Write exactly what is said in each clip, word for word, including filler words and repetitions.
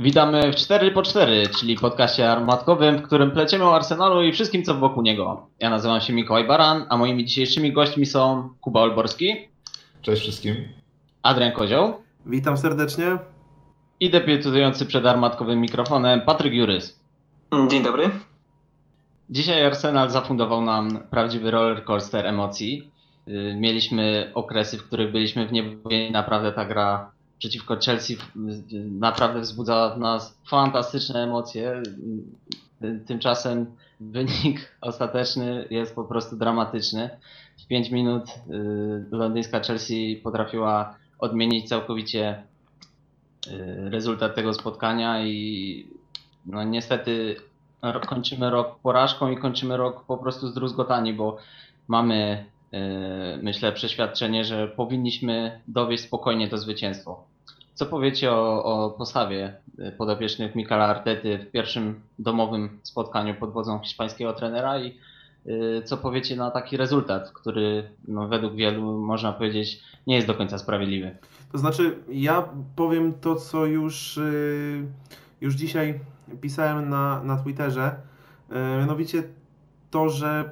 Witamy w cztery po cztery, czyli podcaście armatkowym, w którym pleciemy o Arsenalu i wszystkim, co wokół niego. Ja nazywam się Mikołaj Baran, a moimi dzisiejszymi gośćmi są Kuba Olborski. Cześć wszystkim. Adrian Kozioł. Witam serdecznie. I debiutujący przed armatkowym mikrofonem Patryk Jurys. Dzień dobry. Dzisiaj Arsenal zafundował nam prawdziwy rollercoaster emocji. Mieliśmy okresy, w których byliśmy w niebie. Naprawdę ta gra przeciwko Chelsea naprawdę wzbudza w nas fantastyczne emocje. Tymczasem wynik ostateczny jest po prostu dramatyczny. W pięć minut londyńska Chelsea potrafiła odmienić całkowicie rezultat tego spotkania i no niestety kończymy rok porażką i kończymy rok po prostu zdruzgotani, bo mamy, myślę, przeświadczenie, że powinniśmy dowieść spokojnie to zwycięstwo. Co powiecie o, o postawie podopiecznych Mikela Artety w pierwszym domowym spotkaniu pod wodzą hiszpańskiego trenera i co powiecie na taki rezultat, który no, według wielu, można powiedzieć, nie jest do końca sprawiedliwy? To znaczy, ja powiem to, co już, już dzisiaj pisałem na, na Twitterze, mianowicie to, że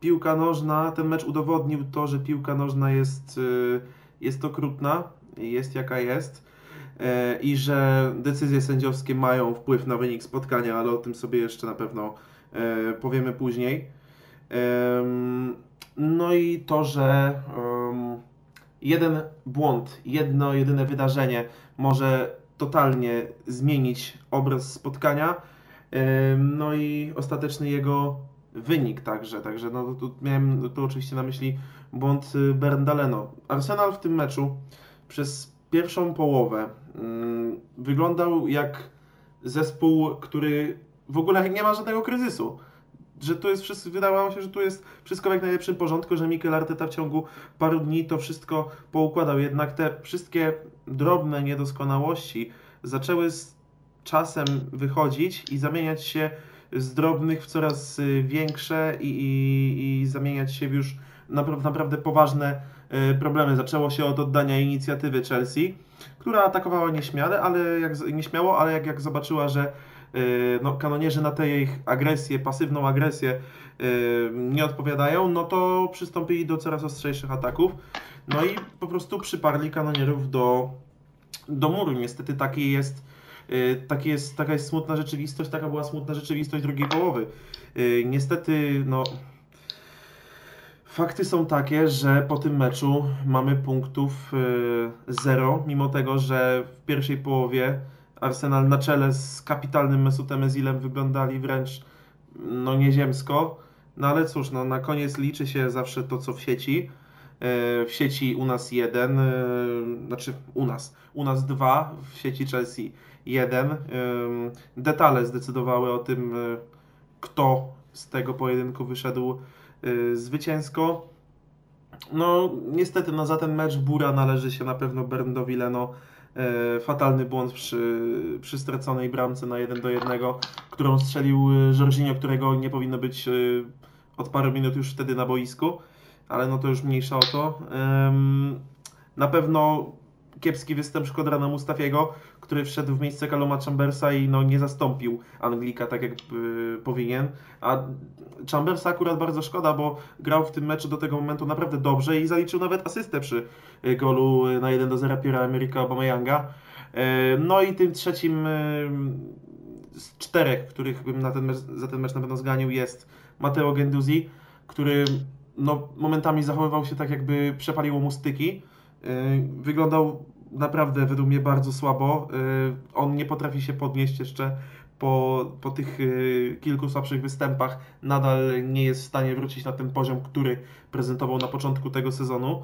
piłka nożna, ten mecz udowodnił to, że piłka nożna jest, jest okrutna, jest jaka jest i że decyzje sędziowskie mają wpływ na wynik spotkania, ale o tym sobie jeszcze na pewno powiemy później. No i to, że jeden błąd, jedno jedyne wydarzenie może totalnie zmienić obraz spotkania, no i ostateczny jego wynik także. Także no, tu miałem tu oczywiście na myśli błąd Bernda Leno. Arsenal w tym meczu przez pierwszą połowę hmm, wyglądał jak zespół, który w ogóle nie ma żadnego kryzysu. Że tu jest wszystko, wydawało się, że tu jest wszystko w jak najlepszym porządku, że Mikel Arteta w ciągu paru dni to wszystko poukładał. Jednak te wszystkie drobne niedoskonałości zaczęły z czasem wychodzić i zamieniać się z drobnych w coraz większe i, i, i zamieniać się w już naprawdę, naprawdę poważne problemy. Zaczęło się od oddania inicjatywy Chelsea, która atakowała nieśmiale, ale jak, nieśmiało, ale jak, jak zobaczyła, że no, kanonierzy na tej ich agresję, pasywną agresję nie odpowiadają, no to przystąpili do coraz ostrzejszych ataków. No i po prostu przyparli kanonierów do, do muru. Niestety taki jest, taki jest, taka jest smutna rzeczywistość, taka była smutna rzeczywistość drugiej połowy. Niestety, no, fakty są takie, że po tym meczu mamy punktów zero, mimo tego, że w pierwszej połowie Arsenal na czele z kapitalnym Mesutem Özilem wyglądali wręcz no nieziemsko. No ale cóż, no, na koniec liczy się zawsze to, co w sieci. W sieci u nas jeden, znaczy u nas, u nas dwa, w sieci Chelsea jeden. Detale zdecydowały o tym, kto z tego pojedynku wyszedł zwycięsko. No niestety, no, za ten mecz bura należy się na pewno Berndowi Leno. Fatalny błąd przy, przy straconej bramce na jeden do jednego, którą strzelił Jorginho, którego nie powinno być od paru minut już wtedy na boisku, ale no to już mniejsza o to. Na pewno kiepski występ Shkodrana Mustafiego, który wszedł w miejsce Caluma Chambersa i no nie zastąpił Anglika tak jak powinien. A Chambersa akurat bardzo szkoda, bo grał w tym meczu do tego momentu naprawdę dobrze i zaliczył nawet asystę przy golu na jeden do zera Pierre-Emericka Aubameyanga. No i tym trzecim z czterech, których bym na ten mecz, za ten mecz na pewno zganił, jest Mateo Guendouzi, który no momentami zachowywał się tak, jakby przepaliło mu styki. Wyglądał naprawdę według mnie bardzo słabo. On nie potrafi się podnieść jeszcze po, po tych kilku słabszych występach. Nadal nie jest w stanie wrócić na ten poziom, który prezentował na początku tego sezonu.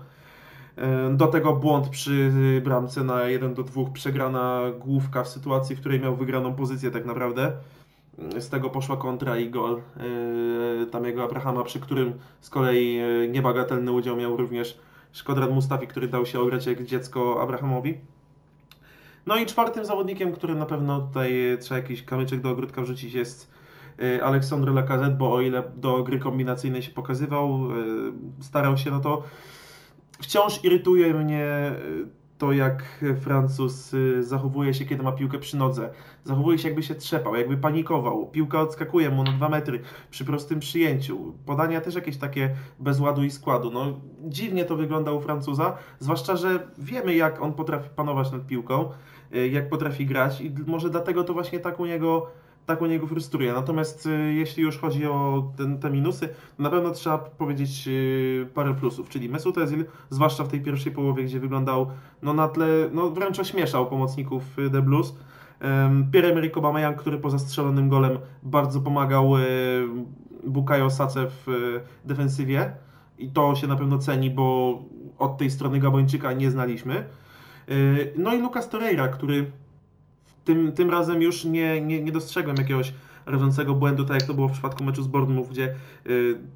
Do tego błąd przy bramce na jeden do dwóch, przegrana główka w sytuacji, w której miał wygraną pozycję tak naprawdę. Z tego poszła kontra i gol Tamiego Abrahama, przy którym z kolei niebagatelny udział miał również Shkodran Mustafi, który dał się ograć jak dziecko Abrahamowi. No i czwartym zawodnikiem, który na pewno tutaj trzeba jakiś kamyczek do ogródka wrzucić, jest Alexandre Lacazette, bo o ile do gry kombinacyjnej się pokazywał, starał się, no to wciąż irytuje mnie to, jak Francuz zachowuje się, kiedy ma piłkę przy nodze. Zachowuje się, jakby się trzepał, jakby panikował. Piłka odskakuje mu na dwa metry przy prostym przyjęciu. Podania też jakieś takie bez ładu i składu. No, dziwnie to wygląda u Francuza, zwłaszcza że wiemy, jak on potrafi panować nad piłką, jak potrafi grać i może dlatego to właśnie tak u niego, tak u niego frustruje. Natomiast jeśli już chodzi o ten, te minusy, na pewno trzeba powiedzieć parę plusów, czyli Mesut Özil, zwłaszcza w tej pierwszej połowie, gdzie wyglądał no, na tle, no, wręcz ośmieszał pomocników The Blues. Pierre-Emerick Aubameyang, który po zastrzelonym golem bardzo pomagał Bukayo Sace w defensywie i to się na pewno ceni, bo od tej strony Gabończyka nie znaliśmy. No i Lucas Torreira, który tym, tym razem już nie, nie, nie dostrzegłem jakiegoś rażącego błędu, tak jak to było w przypadku meczu z Bournemouth, gdzie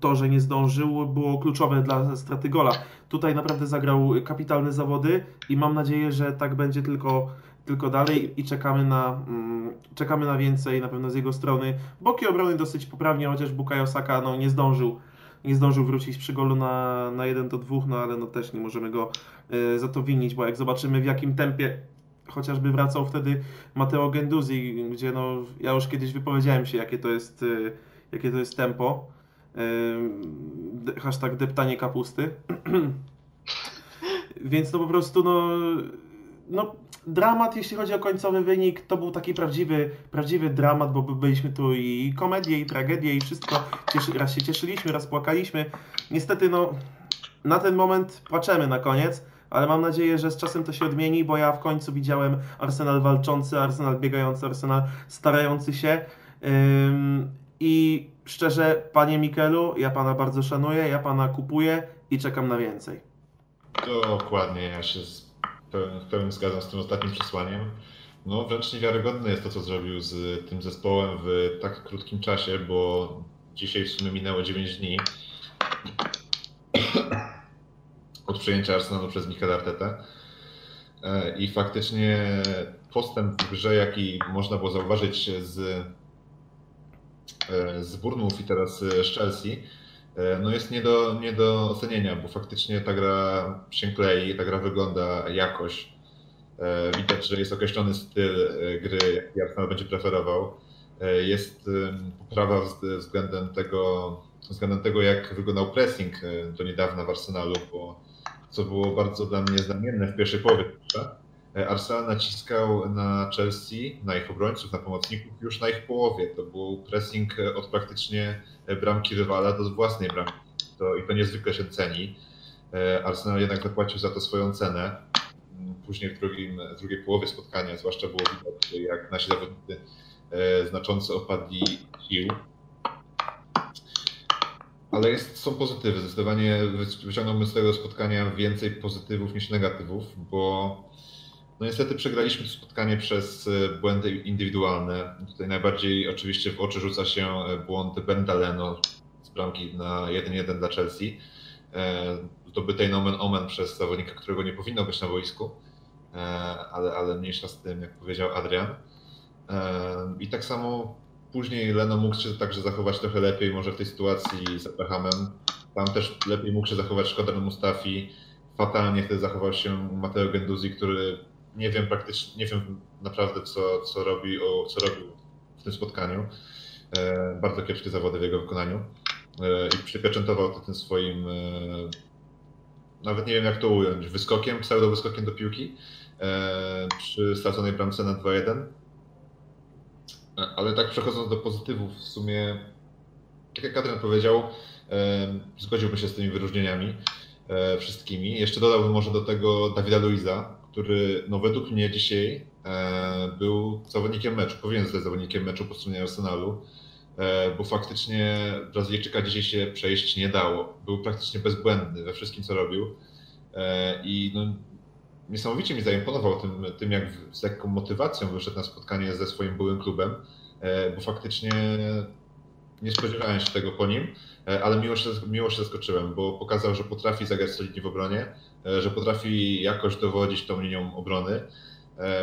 to, że nie zdążył, było kluczowe dla straty gola. Tutaj naprawdę zagrał kapitalne zawody i mam nadzieję, że tak będzie tylko, tylko dalej i czekamy na, mm, czekamy na więcej na pewno z jego strony. Boki obrony dosyć poprawnie, chociaż Bukayo Saka no, nie zdążył. Nie zdążył wrócić przy golu na, na jeden do dwóch, no ale no też nie możemy go y, za to winić, bo jak zobaczymy, w jakim tempie chociażby wracał wtedy Mateo Guendouzi, gdzie no, ja już kiedyś wypowiedziałem się, jakie to jest, y, jakie to jest tempo. Y, hashtag deptanie kapusty. Więc no po prostu no, no dramat, jeśli chodzi o końcowy wynik, to był taki prawdziwy, prawdziwy dramat, bo byliśmy tu i komedię, i tragedię, i wszystko. Cieszy, raz się cieszyliśmy, raz płakaliśmy. Niestety, no, na ten moment płaczemy na koniec, ale mam nadzieję, że z czasem to się odmieni, bo ja w końcu widziałem Arsenal walczący, Arsenal biegający, Arsenal starający się. Ym, I szczerze, panie Mikelu, ja pana bardzo szanuję, ja pana kupuję i czekam na więcej. Dokładnie, ja się W pełnym, pełnym zgadzam z tym ostatnim przesłaniem. No wręcz niewiarygodne jest to, co zrobił z tym zespołem w tak krótkim czasie, bo dzisiaj w sumie minęło dziewięć dni od przejęcia Arsenalu przez Mikela Artetę. I faktycznie postęp w grze, jaki można było zauważyć z, z Bournemouth i teraz z Chelsea, no jest nie do, nie do ocenienia, bo faktycznie ta gra się klei, ta gra wygląda jakoś. Widać, że jest określony styl gry, jaki Arsenal będzie preferował. Jest poprawa względem tego, względem tego, jak wyglądał pressing do niedawna w Arsenalu, bo co było bardzo dla mnie znamienne w pierwszej połowie. Arsenal naciskał na Chelsea, na ich obrońców, na pomocników już na ich połowie. To był pressing od praktycznie bramki rywala do własnej bramki. To, I to niezwykle się ceni. Arsenal jednak zapłacił za to swoją cenę. Później w, drugim, w drugiej połowie spotkania zwłaszcza było widać, jak nasi zawodnicy znacząco opadli sił. Ale jest, są pozytywy. Zdecydowanie wyciągnąłbym z tego spotkania więcej pozytywów niż negatywów, bo no niestety przegraliśmy to spotkanie przez błędy indywidualne. Tutaj najbardziej oczywiście w oczy rzuca się błąd Bernda Leno z bramki na jeden jeden dla Chelsea. Zdobytej nomen omen przez zawodnika, którego nie powinno być na boisku, ale, ale mniejsza z tym, jak powiedział Adrian. I tak samo później Leno mógł się także zachować trochę lepiej, może w tej sytuacji z Abrahamem. Tam też lepiej mógł się zachować Shkodran Mustafi. Fatalnie wtedy zachował się Mateo Guendouzi, który nie wiem praktycznie, nie wiem naprawdę co, co, robi, o, co robił w tym spotkaniu. E, bardzo kiepskie zawody w jego wykonaniu e, i przypieczętował to tym swoim, e, nawet nie wiem jak to ująć, wyskokiem, pseudo-wyskokiem do piłki e, przy straconej bramce na dwa jeden. E, ale tak przechodząc do pozytywów, w sumie, tak jak Adrian powiedział, e, zgodziłbym się z tymi wyróżnieniami e, wszystkimi. Jeszcze dodałbym może do tego Davida Luiza, który no według mnie dzisiaj e, był zawodnikiem meczu, powinien zostać zawodnikiem meczu po stronie Arsenalu, e, bo faktycznie Brazylijczyka dzisiaj się przejść nie dało. Był praktycznie bezbłędny we wszystkim, co robił e, i no, niesamowicie mi zaimponował tym, tym, jak z lekką motywacją wyszedł na spotkanie ze swoim byłym klubem, e, bo faktycznie nie spodziewałem się tego po nim, ale miło się, miło się zaskoczyłem, bo pokazał, że potrafi zagrać solidnie w obronie, że potrafi jakoś dowodzić tą linią obrony,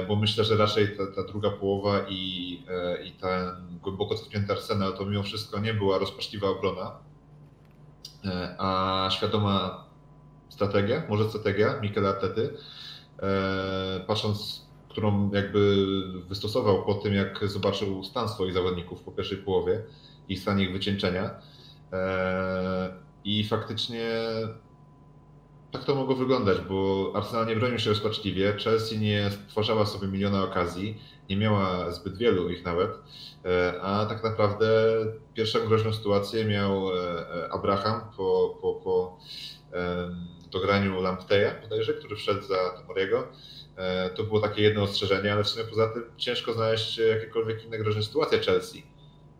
bo myślę, że raczej ta, ta druga połowa i, i ten głęboko cofnięty Arsenal to mimo wszystko nie była rozpaczliwa obrona, a świadoma strategia, może strategia Mikela Artety, patrząc, którą jakby wystosował po tym, jak zobaczył stan swoich zawodników po pierwszej połowie i stan ich wycieńczenia. I faktycznie tak to mogło wyglądać, bo Arsenal nie bronił się rozpaczliwie, Chelsea nie stwarzała sobie miliona okazji, nie miała zbyt wielu ich nawet, a tak naprawdę pierwszą groźną sytuację miał Abraham po, po, po dograniu Lampteja, bodajże, który wszedł za Tomoriego. To było takie jedno ostrzeżenie, ale w sumie poza tym ciężko znaleźć jakiekolwiek inne groźne sytuacje Chelsea.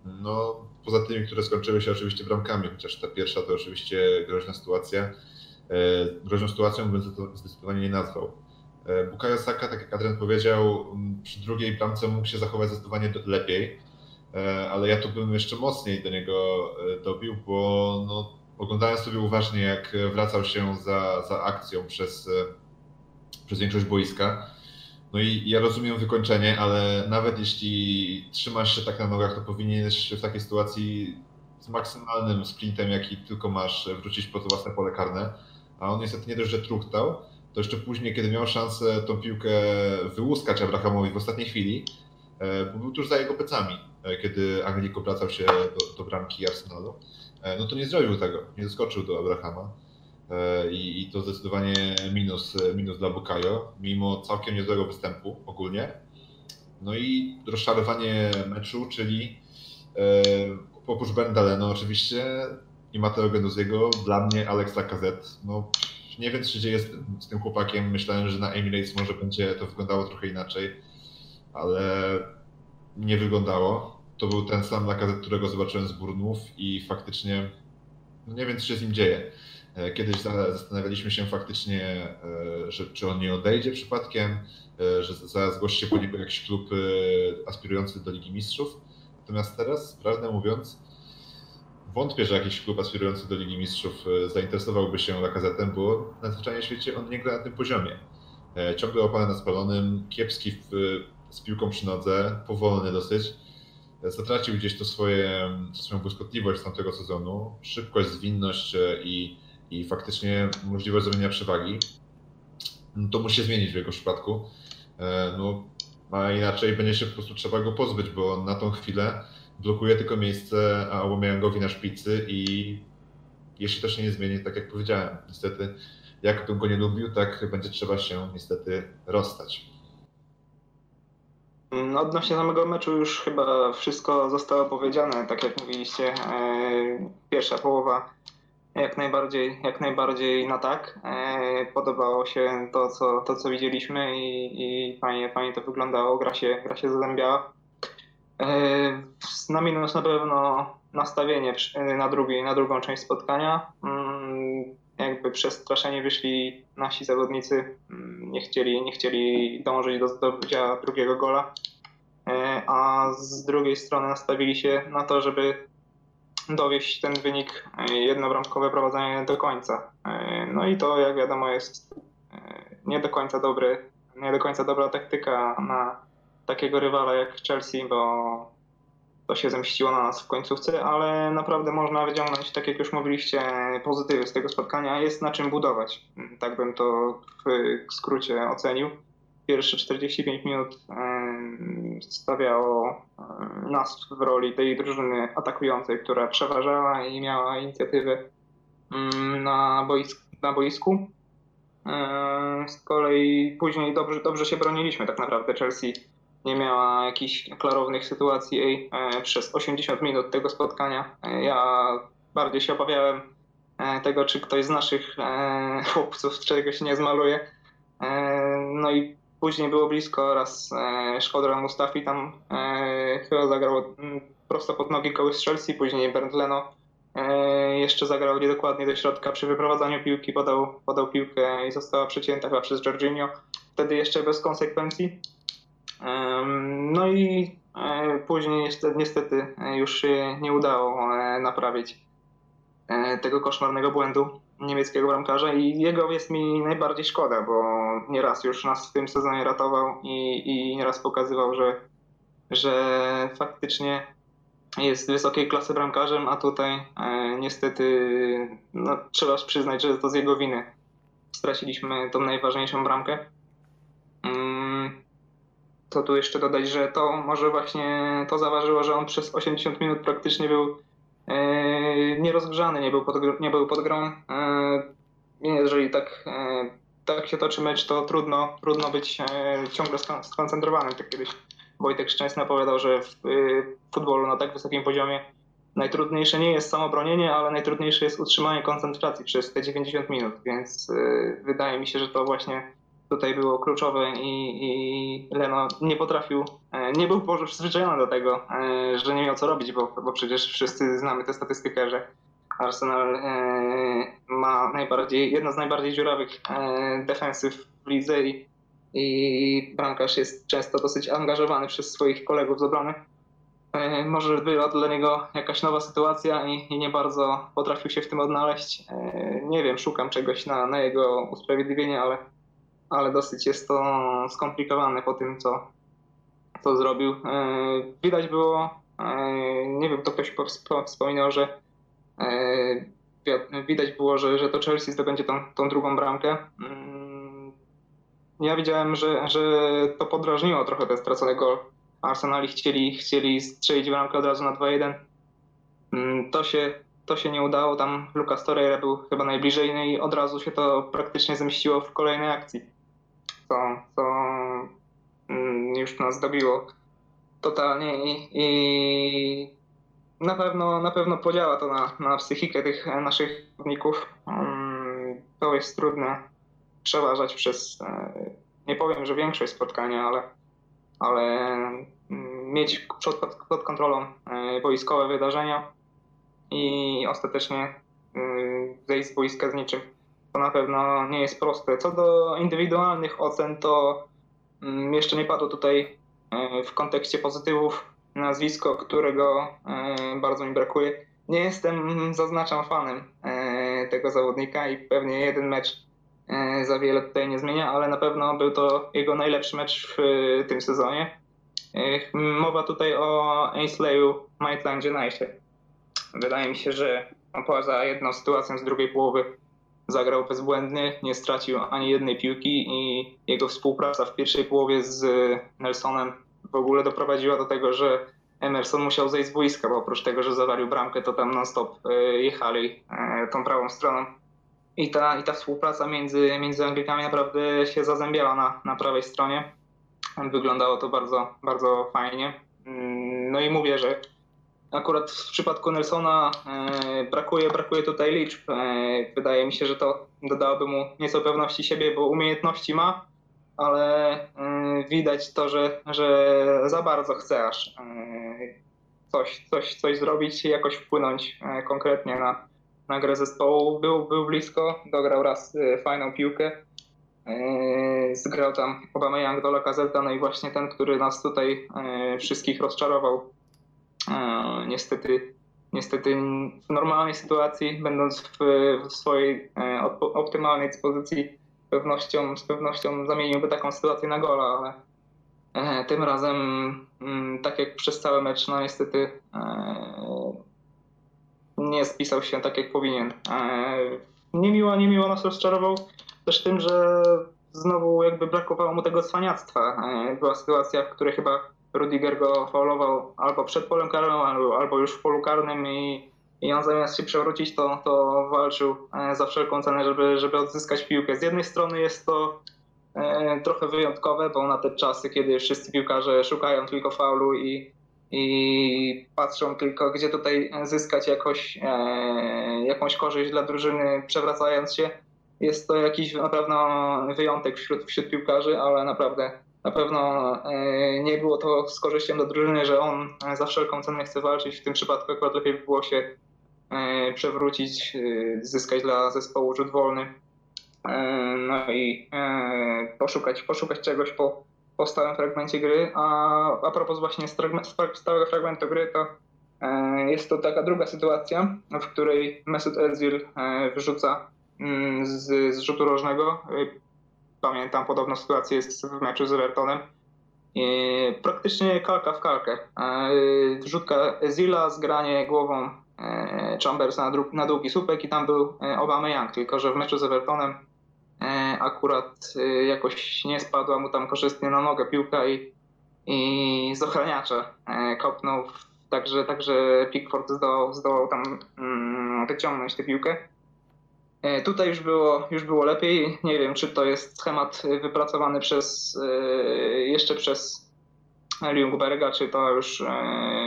No, poza tymi, które skończyły się oczywiście bramkami, chociaż ta pierwsza to oczywiście groźna sytuacja. Groźną sytuacją bym zdecydowanie nie nazwał. Bukayo Saka, tak jak Adrian powiedział, przy drugiej bramce mógł się zachować zdecydowanie lepiej, ale ja tu bym jeszcze mocniej do niego dobił, bo no, oglądałem sobie uważnie, jak wracał się za, za akcją przez, przez większość boiska. No i ja rozumiem wykończenie, ale nawet jeśli trzymasz się tak na nogach, to powinieneś w takiej sytuacji z maksymalnym sprintem, jaki tylko masz, wrócić pod własne pole karne, a on niestety nie dość, że truchtał, to jeszcze później, kiedy miał szansę tą piłkę wyłuskać Abrahamowi w ostatniej chwili, bo był tuż za jego plecami, kiedy Anglik obracał się do, do bramki Arsenalu, no to nie zrobił tego, nie doskoczył do Abrahama. I, i to zdecydowanie minus, minus dla Bukayo, mimo całkiem niezłego występu ogólnie. No i rozczarowanie meczu, czyli e, oprócz Bernda Leno oczywiście i Mateo Guendouziego, dla mnie Alex Lacazette. No, nie wiem, co się dzieje z, z tym chłopakiem. Myślałem, że na Emirates może będzie to wyglądało trochę inaczej, ale nie wyglądało. To był ten sam Lacazette, którego zobaczyłem z Bournemouth i faktycznie no, nie wiem, co się z nim dzieje. Kiedyś zastanawialiśmy się faktycznie, że, czy on nie odejdzie przypadkiem, że zaraz zgłosi się po niego jakiś klub aspirujący do Ligi Mistrzów. Natomiast teraz, prawdę mówiąc, wątpię, że jakiś klub aspirujący do Ligi Mistrzów zainteresowałby się Lacazette'em, bo nadzwyczajnie w świecie on nie gra na tym poziomie. Ciągle opany na spalonym, kiepski w, z piłką przy nodze, powolny dosyć. Zatracił gdzieś to swoje, swoją błyskotliwość z tamtego sezonu, szybkość, zwinność i i faktycznie możliwość zrobienia przewagi, no to musi się zmienić w jego przypadku, no, a inaczej będzie się po prostu trzeba go pozbyć, bo na tą chwilę blokuje tylko miejsce Aubameyangowi na szpicy i jeśli to się nie zmieni, tak jak powiedziałem, niestety jak bym go nie lubił, tak będzie trzeba się niestety rozstać. No, odnośnie samego meczu już chyba wszystko zostało powiedziane, tak jak mówiliście, pierwsza połowa Jak najbardziej, jak najbardziej na tak. Podobało się to, co, to, co widzieliśmy i, i fajnie, fajnie to wyglądało, gra się, gra się zazębiała. Na minus na pewno nastawienie na, drugi, na drugą część spotkania. Jakby przestraszeni wyszli nasi zawodnicy, nie chcieli, nie chcieli dążyć do zdobycia drugiego gola, a z drugiej strony nastawili się na to, żeby dowieść ten wynik, jednobramkowe prowadzenie do końca. No i to, jak wiadomo, jest nie do końca dobry, nie do końca dobra taktyka na takiego rywala jak Chelsea, bo to się zemściło na nas w końcówce, ale naprawdę można wyciągnąć, tak jak już mówiliście, pozytywy z tego spotkania. Jest na czym budować. Tak bym to w skrócie ocenił. Pierwsze czterdzieści pięć minut stawiało nas w roli tej drużyny atakującej, która przeważała i miała inicjatywę na boisku. Na boisku. Z kolei później dobrze, dobrze się broniliśmy tak naprawdę. Chelsea nie miała jakichś klarownych sytuacji przez osiemdziesiąt minut tego spotkania. Ja bardziej się obawiałem tego, czy ktoś z naszych chłopców czegoś nie zmaluje. No i później było blisko raz Shkodran Mustafi tam chyba zagrał prosto pod nogi kogoś z Chelsea, później Bernd Leno jeszcze zagrał niedokładnie do środka przy wyprowadzaniu piłki, podał, podał piłkę i została przecięta chyba przez Jorginho, wtedy jeszcze bez konsekwencji. No i później niestety już się nie udało naprawić tego koszmarnego błędu niemieckiego bramkarza i jego jest mi najbardziej szkoda, bo nieraz już nas w tym sezonie ratował i, i nieraz pokazywał, że, że faktycznie jest wysokiej klasy bramkarzem, a tutaj e, niestety no, trzeba przyznać, że to z jego winy straciliśmy tą najważniejszą bramkę. Co tu jeszcze dodać, że to może właśnie to zaważyło, że on przez osiemdziesiąt minut praktycznie był nierozgrzany, nie był pod, nie był pod grą. Jeżeli tak, tak się toczy mecz, to trudno, trudno być ciągle skoncentrowanym. Tak kiedyś Wojtek Szczęsny opowiadał, że w futbolu na tak wysokim poziomie najtrudniejsze nie jest samo bronienie, ale najtrudniejsze jest utrzymanie koncentracji przez te dziewięćdziesiąt minut, więc wydaje mi się, że to właśnie tutaj było kluczowe i, i Leno nie potrafił, nie był może przyzwyczajony do tego, że nie miał co robić, bo, bo przecież wszyscy znamy tę statystykę, że Arsenal ma najbardziej, jedno z najbardziej dziurawych defensyw w lidze i, i bramkarz jest często dosyć angażowany przez swoich kolegów z obrony. Może była dla niego jakaś nowa sytuacja i, i nie bardzo potrafił się w tym odnaleźć. Nie wiem, szukam czegoś na, na jego usprawiedliwienie, ale ale dosyć jest to skomplikowane po tym, co, co zrobił. Widać było, nie wiem, to ktoś wspominał, że widać było, że, że to Chelsea zdobędzie tą, tą drugą bramkę. Ja widziałem, że, że to podrażniło trochę ten stracony gol. Arsenali chcieli, chcieli strzelić bramkę od razu na dwa jeden. To się, to się nie udało, tam Lucas Torreira był chyba najbliżej, no i od razu się to praktycznie zemściło w kolejnej akcji. Co, co już nas dobiło totalnie i, i na pewno na pewno podziała to na, na psychikę tych naszych zawodników. To jest trudne przeważać przez, nie powiem, że większość spotkania, ale, ale mieć pod, pod kontrolą boiskowe wydarzenia i ostatecznie zejść z boiska z niczym. To na pewno nie jest proste. Co do indywidualnych ocen, to jeszcze nie padło tutaj w kontekście pozytywów nazwisko, którego bardzo mi brakuje. Nie jestem, zaznaczam, fanem tego zawodnika i pewnie jeden mecz za wiele tutaj nie zmienia, ale na pewno był to jego najlepszy mecz w tym sezonie. Mowa tutaj o Ainsleyu Maitland-Nilesie. Wydaje mi się, że poza jedną sytuacją z drugiej połowy zagrał bezbłędnie, nie stracił ani jednej piłki i jego współpraca w pierwszej połowie z Nelsonem w ogóle doprowadziła do tego, że Emerson musiał zejść z boiska, bo oprócz tego, że zawalił bramkę, to tam non stop jechali tą prawą stroną. I ta, i ta współpraca między, między Anglikami naprawdę się zazębiała na, na prawej stronie. Wyglądało to bardzo, bardzo fajnie. No i mówię, że akurat w przypadku Nelsona e, brakuje, brakuje tutaj liczb. E, wydaje mi się, że to dodałoby mu nieco pewności siebie, bo umiejętności ma, ale e, widać to, że, że za bardzo chce aż e, coś, coś, coś zrobić, jakoś wpłynąć e, konkretnie na, na grę zespołu. Był, był blisko, dograł raz e, fajną piłkę. E, zgrał tam Aubameyang do Lacazette, no i właśnie ten, który nas tutaj e, wszystkich rozczarował. Niestety, niestety w normalnej sytuacji, będąc w, w swojej optymalnej dyspozycji, z pewnością, z pewnością zamieniłby taką sytuację na gola, ale tym razem, tak jak przez cały mecz, no niestety nie spisał się tak, jak powinien. Niemiło, niemiło nas rozczarował też tym, że znowu jakby brakowało mu tego cwaniactwa. Była sytuacja, w której chyba Rudiger go faulował albo przed polem karnym, albo już w polu karnym i, i on zamiast się przewrócić, to, to walczył za wszelką cenę, żeby, żeby odzyskać piłkę. Z jednej strony jest to e, trochę wyjątkowe, bo na te czasy, kiedy wszyscy piłkarze szukają tylko faulu i, i patrzą tylko, gdzie tutaj zyskać jakoś, e, jakąś korzyść dla drużyny, przewracając się, jest to jakiś na pewno wyjątek wśród, wśród piłkarzy, ale naprawdę na pewno nie było to z korzyścią dla drużyny, że on za wszelką cenę chce walczyć. W tym przypadku akurat lepiej by było się przewrócić, zyskać dla zespołu rzut wolny, no i poszukać, poszukać czegoś po, po stałym fragmencie gry. A, a propos właśnie stałego fragmentu gry, to jest to taka druga sytuacja, w której Mesut Özil wyrzuca z, z rzutu rożnego. Pamiętam podobną sytuację w meczu z Evertonem. Praktycznie kalka w kalkę. Wrzutka Özila, zgranie głową Chambersa na długi słupek i tam był Aubameyang, tylko że w meczu z Evertonem akurat jakoś nie spadła mu tam korzystnie na nogę piłka i, i z ochraniacza kopnął, także, także Pickford zdołał, zdołał tam wyciągnąć tę piłkę. Tutaj już było, już było lepiej. Nie wiem, czy to jest schemat wypracowany przez, jeszcze przez Ljungberga, czy to już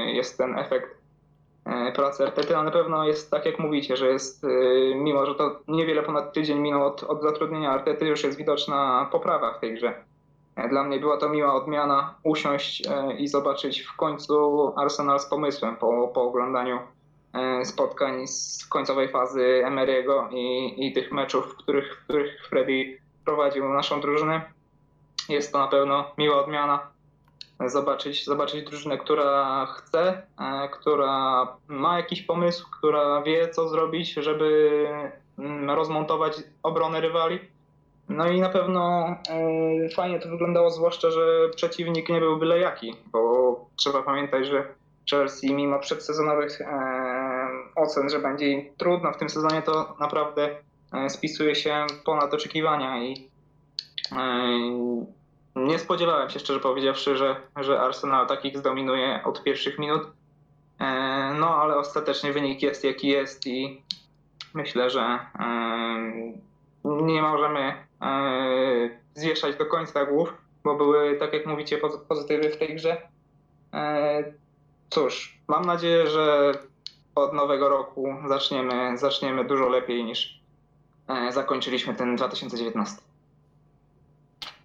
jest ten efekt pracy Artety, ale na pewno jest tak, jak mówicie, że jest, mimo że to niewiele ponad tydzień minął od, od zatrudnienia Artety, już jest widoczna poprawa w tej grze. Dla mnie była to miła odmiana, usiąść i zobaczyć w końcu Arsenal z pomysłem po, po oglądaniu spotkań z końcowej fazy Emery'ego i, i tych meczów, w których, w których Freddie prowadził naszą drużynę. Jest to na pewno miła odmiana. Zobaczyć, zobaczyć drużynę, która chce, która ma jakiś pomysł, która wie, co zrobić, żeby rozmontować obronę rywali. No i na pewno fajnie to wyglądało, zwłaszcza że przeciwnik nie był byle jaki, bo trzeba pamiętać, że Chelsea mimo przedsezonowych ocen, że będzie im trudno w tym sezonie, to naprawdę spisuje się ponad oczekiwania i nie spodziewałem się, szczerze powiedziawszy, że, że Arsenal takich zdominuje od pierwszych minut, no ale ostatecznie wynik jest jaki jest i myślę, że nie możemy zwieszać do końca głów, bo były, tak jak mówicie, pozytywy w tej grze. Cóż, mam nadzieję, że od nowego roku zaczniemy, zaczniemy dużo lepiej niż zakończyliśmy ten dwa tysiące dziewiętnasty.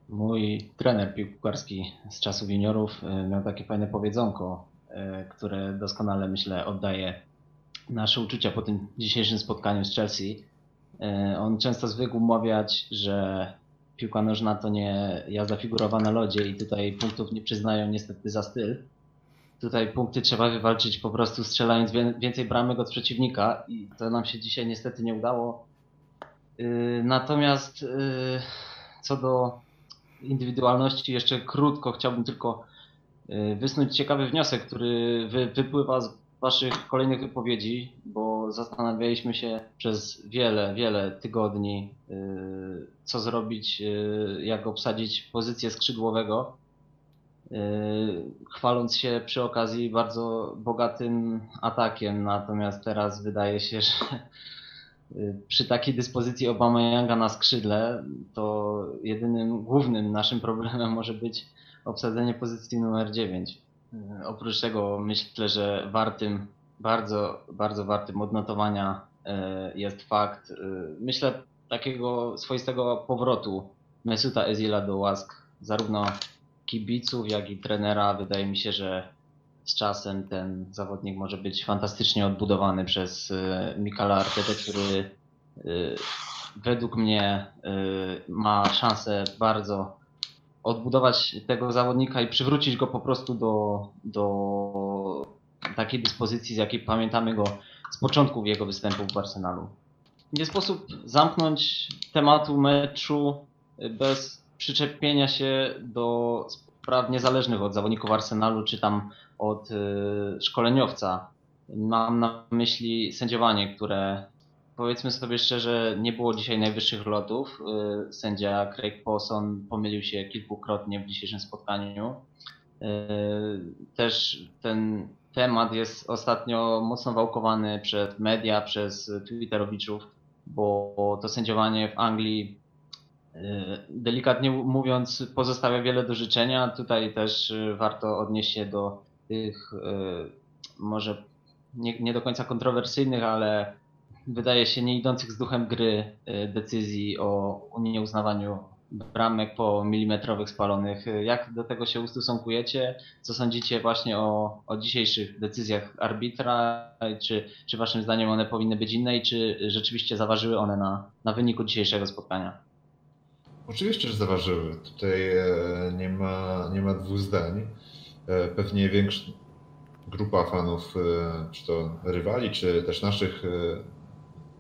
Mój trener piłkarski z czasów juniorów miał takie fajne powiedzonko, które doskonale, myślę, oddaje nasze uczucia po tym dzisiejszym spotkaniu z Chelsea. On często zwykł mawiać, że piłka nożna to nie jazda figurowa na lodzie i tutaj punktów nie przyznają niestety za styl. Tutaj punkty trzeba wywalczyć po prostu strzelając więcej bramek od przeciwnika i to nam się dzisiaj niestety nie udało. Natomiast co do indywidualności jeszcze krótko chciałbym tylko wysnuć ciekawy wniosek, który wypływa z waszych kolejnych wypowiedzi, bo zastanawialiśmy się przez wiele, wiele tygodni, co zrobić, jak obsadzić pozycję skrzydłowego, chwaląc się przy okazji bardzo bogatym atakiem, natomiast teraz wydaje się, że przy takiej dyspozycji Aubameyanga na skrzydle to jedynym głównym naszym problemem może być obsadzenie pozycji numer dziewięć. Oprócz tego myślę, że wartym, bardzo, bardzo wartym odnotowania jest fakt, myślę, takiego swoistego powrotu Mesuta Özila do łask zarówno kibiców, jak i trenera. Wydaje mi się, że z czasem ten zawodnik może być fantastycznie odbudowany przez Mikela Artetę, który według mnie ma szansę bardzo odbudować tego zawodnika i przywrócić go po prostu do, do takiej dyspozycji, z jakiej pamiętamy go z początków jego występów w Arsenalu. Nie sposób zamknąć tematu meczu bez przyczepienia się do spraw niezależnych od zawodników Arsenalu, czy tam od szkoleniowca. Mam na myśli sędziowanie, które, powiedzmy sobie szczerze, nie było dzisiaj najwyższych lotów. Sędzia Craig Pawson pomylił się kilkukrotnie w dzisiejszym spotkaniu. Też ten temat jest ostatnio mocno wałkowany przez media, przez twitterowiczów, bo to sędziowanie w Anglii, delikatnie mówiąc, pozostawia wiele do życzenia. Tutaj też warto odnieść się do tych może nie, nie do końca kontrowersyjnych, ale wydaje się nie idących z duchem gry decyzji o nieuznawaniu bramek po milimetrowych spalonych. Jak do tego się ustosunkujecie? Co sądzicie właśnie o, o dzisiejszych decyzjach arbitra? Czy, czy waszym zdaniem one powinny być inne i czy rzeczywiście zaważyły one na, na wyniku dzisiejszego spotkania? Oczywiście, że zaważyły. Tutaj nie ma, nie ma dwóch zdań. Pewnie większa grupa fanów, czy to rywali, czy też naszych,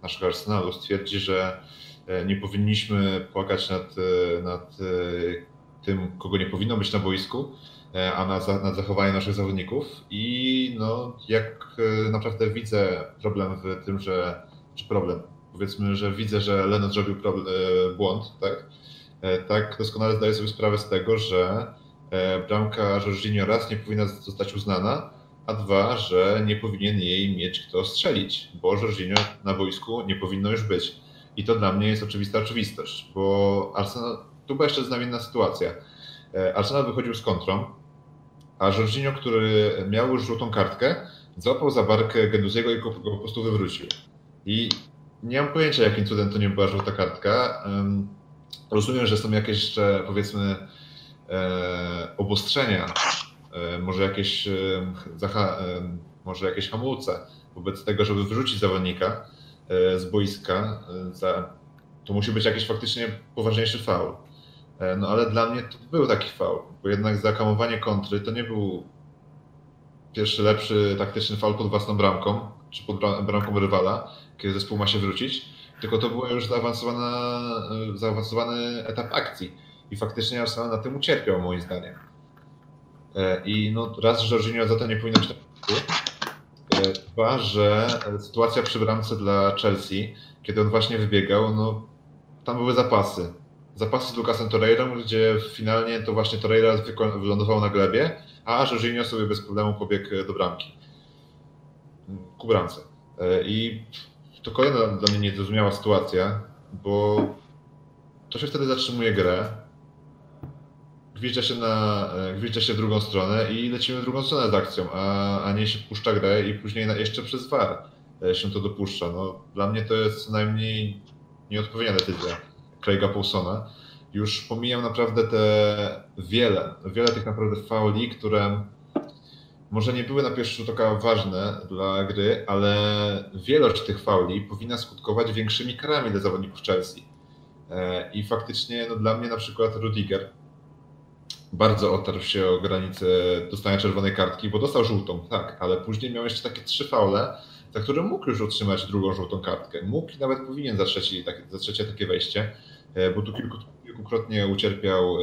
naszych Arsenalu stwierdzi, że nie powinniśmy płakać nad, nad tym, kogo nie powinno być na boisku, a nad, nad zachowaniem naszych zawodników. I no, jak naprawdę widzę problem w tym, że, czy problem, powiedzmy, że widzę, że Leno zrobił błąd, tak? Tak doskonale zdaję sobie sprawę z tego, że bramka Jorginho raz nie powinna zostać uznana, a dwa, że nie powinien jej mieć kto strzelić, bo Jorginho na boisku nie powinno już być. I to dla mnie jest oczywista oczywistość, bo Arsenal, tu była jeszcze znamienna sytuacja. Arsenal wychodził z kontrą, a Jorginho, który miał już żółtą kartkę, złapał za barkę Guendouziego i go po prostu wywrócił. I nie mam pojęcia, jakim cudem to nie była żółta kartka. Rozumiem, że są jakieś jeszcze, powiedzmy, obostrzenia, może jakieś, może jakieś hamulce wobec tego, żeby wyrzucić zawodnika z boiska. To musi być jakiś faktycznie poważniejszy faul. No ale dla mnie to był taki faul, bo jednak zakamowanie kontry to nie był pierwszy lepszy taktyczny faul pod własną bramką, czy pod bramką rywala, kiedy zespół ma się wrócić, tylko to był już zaawansowany etap akcji i faktycznie Arsenal na tym ucierpiał, moim zdaniem. I no, raz, że Jorginho za to nie powinien być na punktu, dwa, że sytuacja przy bramce dla Chelsea, kiedy on właśnie wybiegał, no tam były zapasy. Zapasy z Lucasem Torreirą, gdzie finalnie to właśnie Torreira wylądował na glebie, a Jorginho sobie bez problemu pobiegł do bramki, ku bramce. I to kolejna dla mnie niezrozumiała sytuacja, bo to się wtedy zatrzymuje grę, gwiżdża się, na, gwiżdża się w drugą stronę i lecimy w drugą stronę z akcją, a, a nie się puszcza grę i później jeszcze przez V A R się to dopuszcza. No, dla mnie to jest co najmniej nieodpowiednia decyzja Craiga Pawsona. Już pomijam naprawdę te wiele, wiele tych naprawdę fauli, które może nie były na pierwszy rzut oka ważne dla gry, ale wielość tych fauli powinna skutkować większymi karami dla zawodników Chelsea. I faktycznie no, dla mnie na przykład Rudiger bardzo otarł się o granicę dostania czerwonej kartki, bo dostał żółtą, tak, ale później miał jeszcze takie trzy faule, za które mógł już otrzymać drugą żółtą kartkę. Mógł i nawet powinien za, trzeci, tak, za trzecie takie wejście, bo tu kilku, kilkukrotnie ucierpiał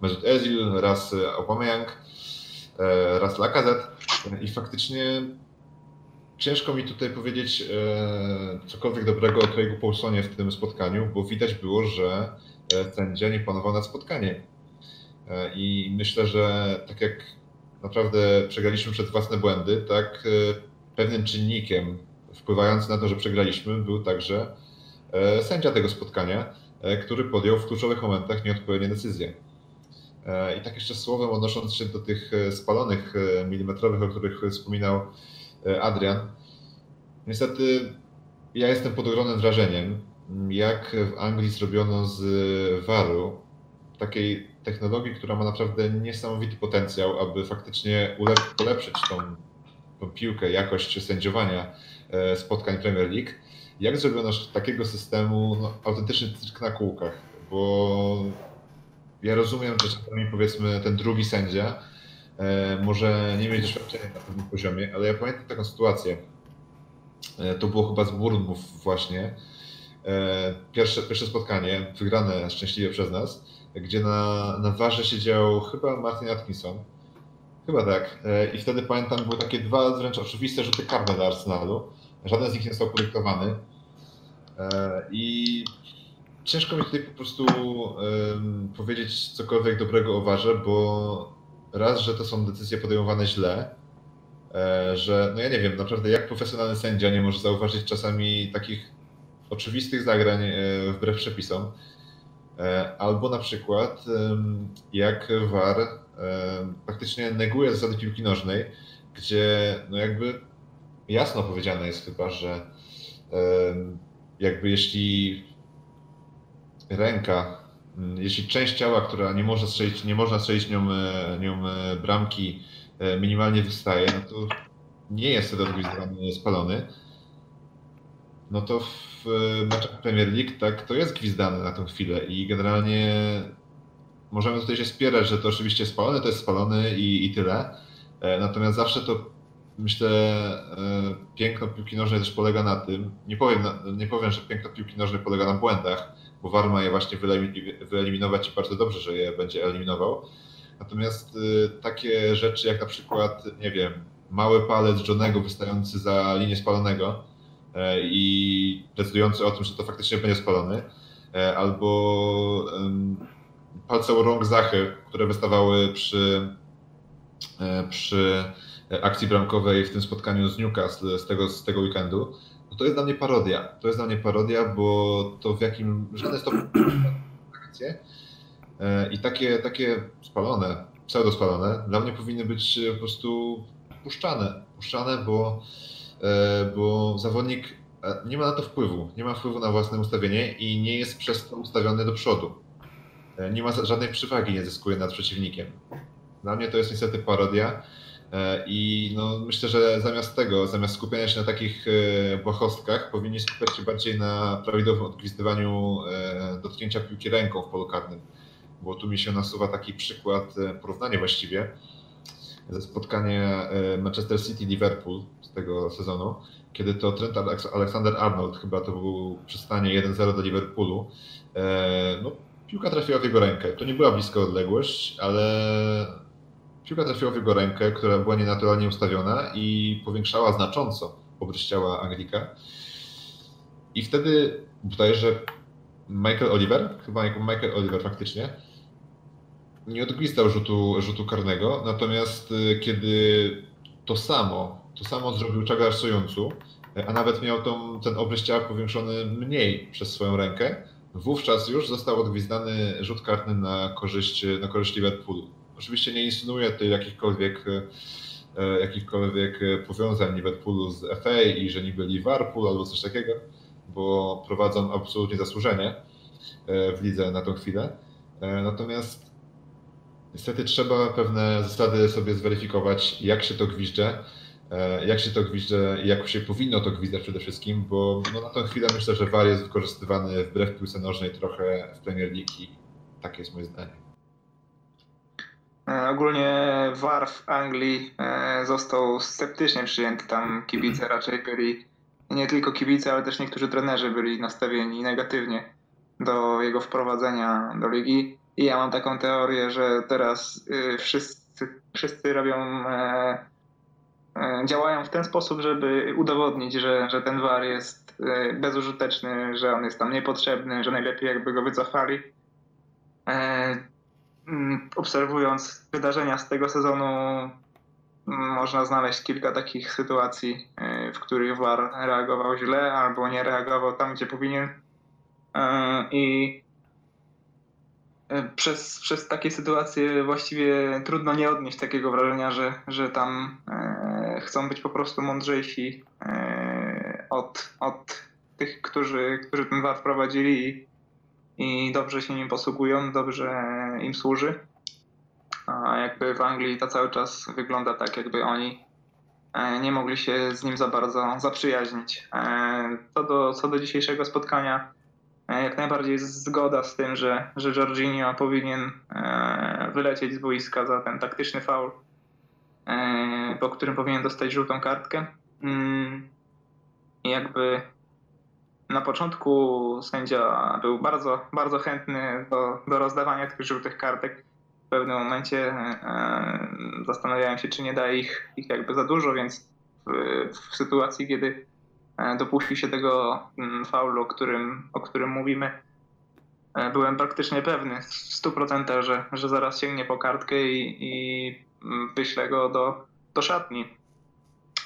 Mesut Özil, raz Aubameyang, raz Lacazette i faktycznie ciężko mi tutaj powiedzieć cokolwiek dobrego o Craigu Pawsonie w tym spotkaniu, bo widać było, że sędzia nie panował nad spotkaniem. I myślę, że tak jak naprawdę przegraliśmy przez własne błędy, tak pewnym czynnikiem wpływającym na to, że przegraliśmy, był także sędzia tego spotkania, który podjął w kluczowych momentach nieodpowiednie decyzje. I tak jeszcze słowem odnosząc się do tych spalonych milimetrowych, o których wspominał Adrian. Niestety ja jestem pod ogromnym wrażeniem, jak w Anglii zrobiono z V A R-u takiej technologii, która ma naprawdę niesamowity potencjał, aby faktycznie ulep- polepszyć tą, tą piłkę, jakość sędziowania spotkań Premier League. Jak zrobiono takiego systemu, no, autentyczny cyrk na kółkach, bo ja rozumiem, że czasami powiedzmy ten drugi sędzia może nie mieć doświadczenia na pewnym poziomie, ale ja pamiętam taką sytuację. To było chyba z Bournemouth właśnie. Pierwsze, pierwsze spotkanie, wygrane szczęśliwie przez nas, gdzie na, na warze siedział chyba Martin Atkinson. Chyba tak. I wtedy pamiętam, były takie dwa wręcz oczywiste rzuty karne dla Arsenalu. Żaden z nich nie został korektowany. I ciężko mi tutaj po prostu powiedzieć cokolwiek dobrego o warze, bo raz, że to są decyzje podejmowane źle, że no ja nie wiem, naprawdę jak profesjonalny sędzia nie może zauważyć czasami takich oczywistych zagrań wbrew przepisom, albo na przykład jak V A R praktycznie neguje zasady piłki nożnej, gdzie no jakby jasno powiedziane jest chyba, że jakby jeśli ręka, jeśli część ciała, która nie może strzelić, nie można strzelić nią, nią bramki, minimalnie wystaje, no to nie jest wtedy spalony. No to w meczach Premier League tak to jest gwizdane na tą chwilę i generalnie możemy tutaj się spierać, że to oczywiście spalone, to jest spalone i, i tyle. Natomiast zawsze to, myślę, piękno piłki nożnej też polega na tym, nie powiem, nie powiem, że piękno piłki nożnej polega na błędach, bo V A R ma je właśnie wyeliminować i bardzo dobrze, że je będzie eliminował. Natomiast takie rzeczy jak na przykład, nie wiem, mały palec John'ego wystający za linię spalonego, i decydujący o tym, że to faktycznie będzie spalony, albo palce u rąk Zachy, które wystawały przy, przy akcji bramkowej w tym spotkaniu z Newcastle z tego, z tego weekendu. No to jest dla mnie parodia. To jest dla mnie parodia, bo to w jakim żaden stopniu akcje i takie, takie spalone, pseudospalone, dla mnie powinny być po prostu puszczane, puszczane, bo, bo zawodnik nie ma na to wpływu, nie ma wpływu na własne ustawienie i nie jest przez to ustawiony do przodu. Nie ma żadnej przewagi, nie zyskuje nad przeciwnikiem. Dla mnie to jest niestety parodia i no myślę, że zamiast tego, zamiast skupiania się na takich błahostkach, powinni skupiać się bardziej na prawidłowym odgwizdywaniu dotknięcia piłki ręką w polu karnym, bo tu mi się nasuwa taki przykład, porównanie właściwie, ze spotkania Manchester City-Liverpool z tego sezonu, kiedy to Trent Alexander-Arnold, chyba to był przystanie jeden zero do Liverpoolu, no, piłka trafiła w jego rękę. To nie była bliska odległość, ale piłka trafiła w jego rękę, która była nienaturalnie ustawiona i powiększała znacząco obrót ciała Anglika. I wtedy bodajże Michael Oliver, chyba Michael Oliver faktycznie, nie odgwizdał rzutu, rzutu karnego, natomiast kiedy to samo, to samo zrobił Czaglar Soyuncu, a nawet miał tą, ten obryz ciała powiększony mniej przez swoją rękę, wówczas już został odgwizdany rzut karny na korzyść, na korzyść Liverpoolu. Oczywiście nie insynuję tutaj jakichkolwiek, jakichkolwiek powiązań Liverpoolu z F A i że niby Liverpool albo coś takiego, bo prowadzą absolutnie zasłużenie w lidze na tą chwilę. Natomiast niestety trzeba pewne zasady sobie zweryfikować, jak się to gwizdże, jak się to gwizdże i jak się powinno to gwizdać przede wszystkim, bo no na tą chwilę myślę, że V A R jest wykorzystywany wbrew piłce nożnej trochę w Premier League i takie jest moje zdanie. Ogólnie V A R w Anglii został sceptycznie przyjęty, tam kibice raczej byli, nie tylko kibice, ale też niektórzy trenerzy byli nastawieni negatywnie do jego wprowadzenia do ligi. I ja mam taką teorię, że teraz wszyscy, wszyscy robią, e, e, działają w ten sposób, żeby udowodnić, że, że ten V A R jest bezużyteczny, że on jest tam niepotrzebny, że najlepiej jakby go wycofali. E, obserwując wydarzenia z tego sezonu, można znaleźć kilka takich sytuacji, w których V A R reagował źle albo nie reagował tam, gdzie powinien. E, i Przez, przez takie sytuacje właściwie trudno nie odnieść takiego wrażenia, że, że tam e, chcą być po prostu mądrzejsi e, od, od tych, którzy, którzy ten V A R wprowadzili i, i dobrze się nim posługują, dobrze im służy. A jakby w Anglii to cały czas wygląda tak, jakby oni e, nie mogli się z nim za bardzo zaprzyjaźnić. E, co do, co do dzisiejszego spotkania, jak najbardziej jest zgoda z tym, że, że Jorginho powinien e, wylecieć z boiska za ten taktyczny faul, e, po którym powinien dostać żółtą kartkę. Mm, jakby na początku sędzia był bardzo, bardzo chętny do, do rozdawania tych żółtych kartek. W pewnym momencie e, zastanawiałem się, czy nie da ich, ich jakby za dużo, więc w, w sytuacji, kiedy dopuścił się tego faulu, o którym, o którym mówimy, byłem praktycznie pewny w stu procentach, że, że zaraz sięgnie po kartkę i, i wyślę go do, do szatni.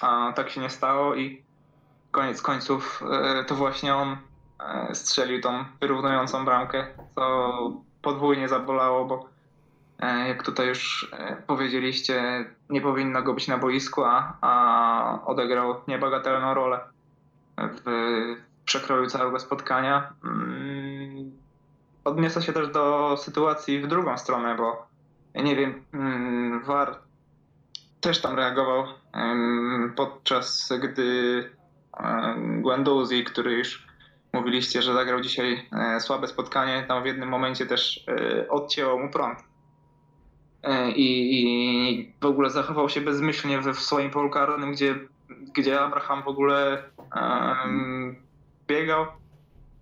A tak się nie stało i koniec końców to właśnie on strzelił tą wyrównującą bramkę, co podwójnie zabolało, bo jak tutaj już powiedzieliście, nie powinno go być na boisku, a, a odegrał niebagatelną rolę w przekroju całego spotkania. Odniosę się też do sytuacji w drugą stronę, bo nie wiem, V A R też tam reagował podczas gdy Guendouzi, który już mówiliście, że zagrał dzisiaj słabe spotkanie, tam w jednym momencie też odcięło mu prąd. I, i w ogóle zachował się bezmyślnie w swoim polu karnym, gdzie, gdzie Abraham w ogóle um, biegał,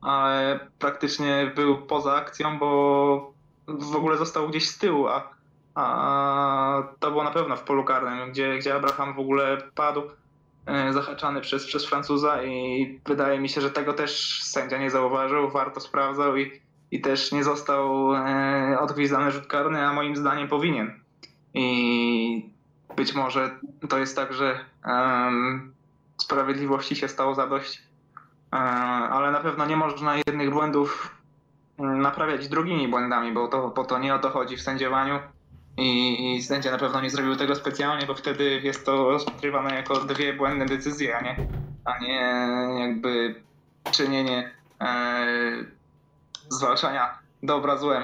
ale praktycznie był poza akcją, bo w ogóle został gdzieś z tyłu, a, a to było na pewno w polu karnym, gdzie, gdzie Abraham w ogóle padł zahaczany przez, przez Francuza i wydaje mi się, że tego też sędzia nie zauważył, warto sprawdzał i, i też nie został odgwizdany rzut karny, a moim zdaniem powinien. I być może to jest tak, że um, sprawiedliwości się stało zadość, um, ale na pewno nie można jednych błędów naprawiać drugimi błędami, bo to, bo to nie o to chodzi w sędziowaniu. I, I sędzia na pewno nie zrobił tego specjalnie, bo wtedy jest to rozpatrywane jako dwie błędne decyzje, a nie, a nie jakby czynienie e, zwalczania dobra złem.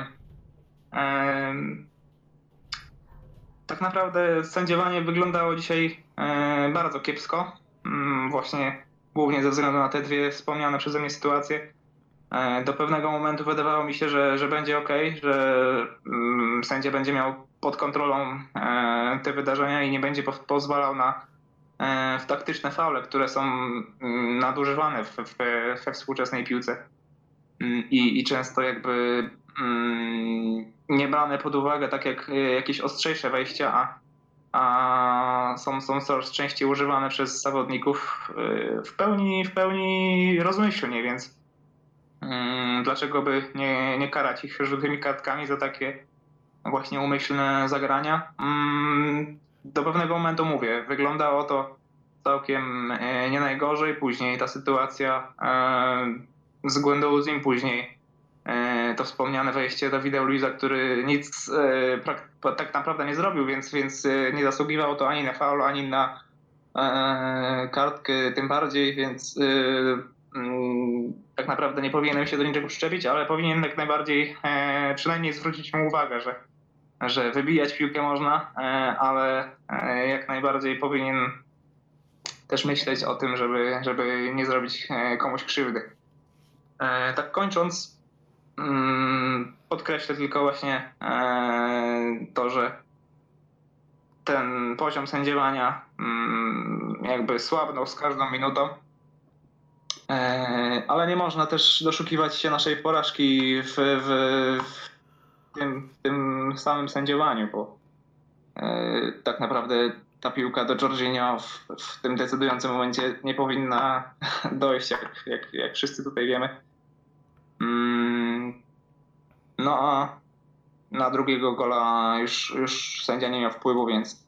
E, tak naprawdę sędziowanie wyglądało dzisiaj e, bardzo kiepsko, właśnie głównie ze względu na te dwie wspomniane przeze mnie sytuacje. E, do pewnego momentu wydawało mi się, że, że będzie okej, że mm, sędzia będzie miał pod kontrolą e, te wydarzenia i nie będzie po, pozwalał na e, w taktyczne faule, które są m, nadużywane w, w, we współczesnej piłce i, i często jakby m, nie brane pod uwagę tak jak jakieś ostrzejsze wejścia, a, a są, są coraz częściej używane przez zawodników w pełni, w pełni rozmyślnie, więc m, dlaczego by nie, nie karać ich żółtymi kartkami za takie właśnie umyślne zagrania. Do pewnego momentu mówię, wyglądało to całkiem nie najgorzej, później ta sytuacja z Guendouzim, później to wspomniane wejście Davida Luiza, który nic tak naprawdę nie zrobił, więc, więc nie zasługiwało to ani na faul, ani na kartkę, tym bardziej, więc tak naprawdę nie powinienem się do niczego przyczepić, ale powinien jak najbardziej przynajmniej zwrócić mu uwagę, że, że wybijać piłkę można, ale jak najbardziej powinien też myśleć o tym, żeby, żeby nie zrobić komuś krzywdy. Tak kończąc, podkreślę tylko właśnie to, że ten poziom sędziowania jakby słabnął z każdą minutą. Ale nie można też doszukiwać się naszej porażki w, w, w, tym, w tym samym sędziowaniu, bo e, tak naprawdę ta piłka do Jorginho w, w tym decydującym momencie nie powinna dojść, jak, jak, jak wszyscy tutaj wiemy. No a na drugiego gola już, już sędzia nie miał wpływu, więc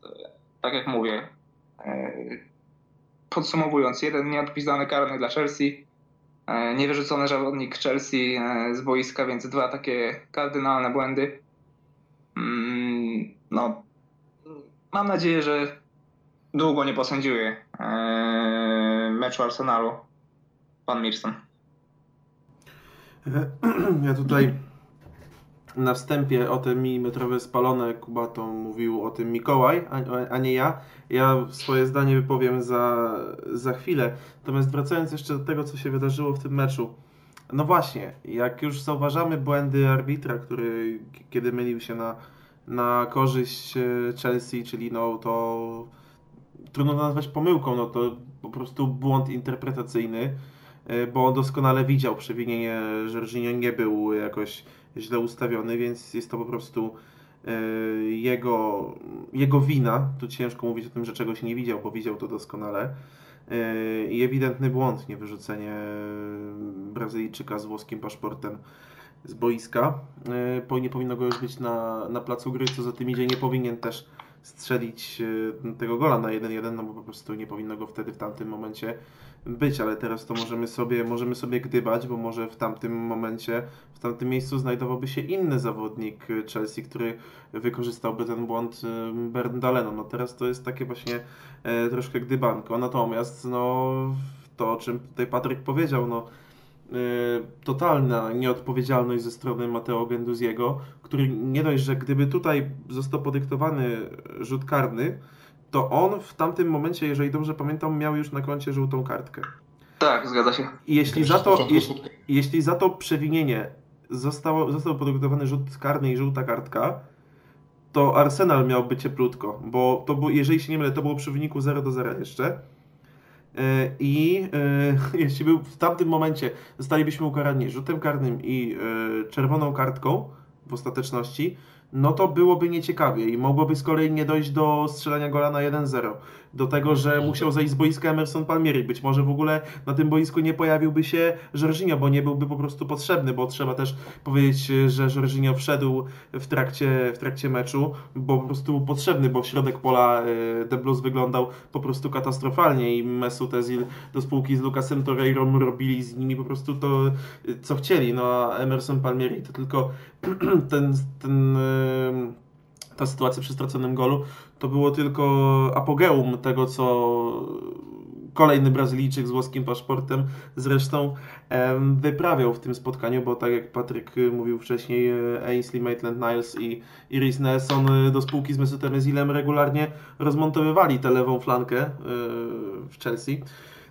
tak jak mówię, e, podsumowując, jeden nieodpisany karny dla Chelsea, niewyrzucony zawodnik Chelsea z boiska, więc dwa takie kardynalne błędy. No, mam nadzieję, że długo nie posędziuje meczu Arsenalu pan Mirston. Ja tutaj na wstępie o te milimetrowe spalone Kuba to mówił o tym Mikołaj, a nie ja. Ja swoje zdanie wypowiem za, za chwilę. Natomiast wracając jeszcze do tego, co się wydarzyło w tym meczu. No właśnie, jak już zauważamy błędy arbitra, który kiedy mylił się na, na korzyść Chelsea, czyli no to trudno nazwać pomyłką, no to po prostu błąd interpretacyjny, bo on doskonale widział przewinienie, że Jorginho nie był jakoś źle ustawiony, więc jest to po prostu yy, jego, jego wina. Tu ciężko mówić o tym, że czegoś nie widział, bo widział to doskonale. Yy, I ewidentny błąd, niewyrzucenie Brazylijczyka z włoskim paszportem z boiska. Yy, nie powinno go już być na, na placu gry, co za tym idzie. Nie powinien też strzelić yy, tego gola na jeden jeden, no bo po prostu nie powinno go wtedy w tamtym momencie być, ale teraz to możemy sobie, możemy sobie gdybać, bo może w tamtym momencie, w tamtym miejscu znajdowałby się inny zawodnik Chelsea, który wykorzystałby ten błąd Bernda Leno. No teraz to jest takie właśnie e, troszkę gdybanko. Natomiast no, to, o czym tutaj Patryk powiedział, no, e, totalna nieodpowiedzialność ze strony Mateo Guendouziego, który nie dość, że gdyby tutaj został podyktowany rzut karny, to on w tamtym momencie, jeżeli dobrze pamiętam, miał już na koncie żółtą kartkę. Tak, zgadza się. I jeśli za to, jeśli, jeśli za to przewinienie zostało, został podyktowany rzut karny i żółta kartka, to Arsenal miałby cieplutko, bo to było, jeżeli się nie mylę, to było przy wyniku zero do zera jeszcze. I yy, jeśli był w tamtym momencie zostalibyśmy ukarani rzutem karnym i yy, czerwoną kartką w ostateczności, no to byłoby nieciekawie i mogłoby z kolei nie dojść do strzelania gola na jeden zero. Do tego, że musiał zejść z boiska Emerson Palmieri. Być może w ogóle na tym boisku nie pojawiłby się Jorginho, bo nie byłby po prostu potrzebny, bo trzeba też powiedzieć, że Jorginho wszedł w trakcie, w trakcie meczu, bo po prostu był potrzebny, bo środek pola The Blues wyglądał po prostu katastrofalnie i Mesut Özil do spółki z Lucasem Torreirą robili z nimi po prostu to, co chcieli. No a Emerson Palmieri to tylko ten... ten ta sytuacja przy straconym golu, to było tylko apogeum tego, co kolejny Brazylijczyk z włoskim paszportem zresztą wyprawiał w tym spotkaniu, bo tak jak Patryk mówił wcześniej, Ainsley Maitland-Niles i, i Reiss Nelson do spółki z Mesutem Özilem regularnie rozmontowywali tę lewą flankę w Chelsea.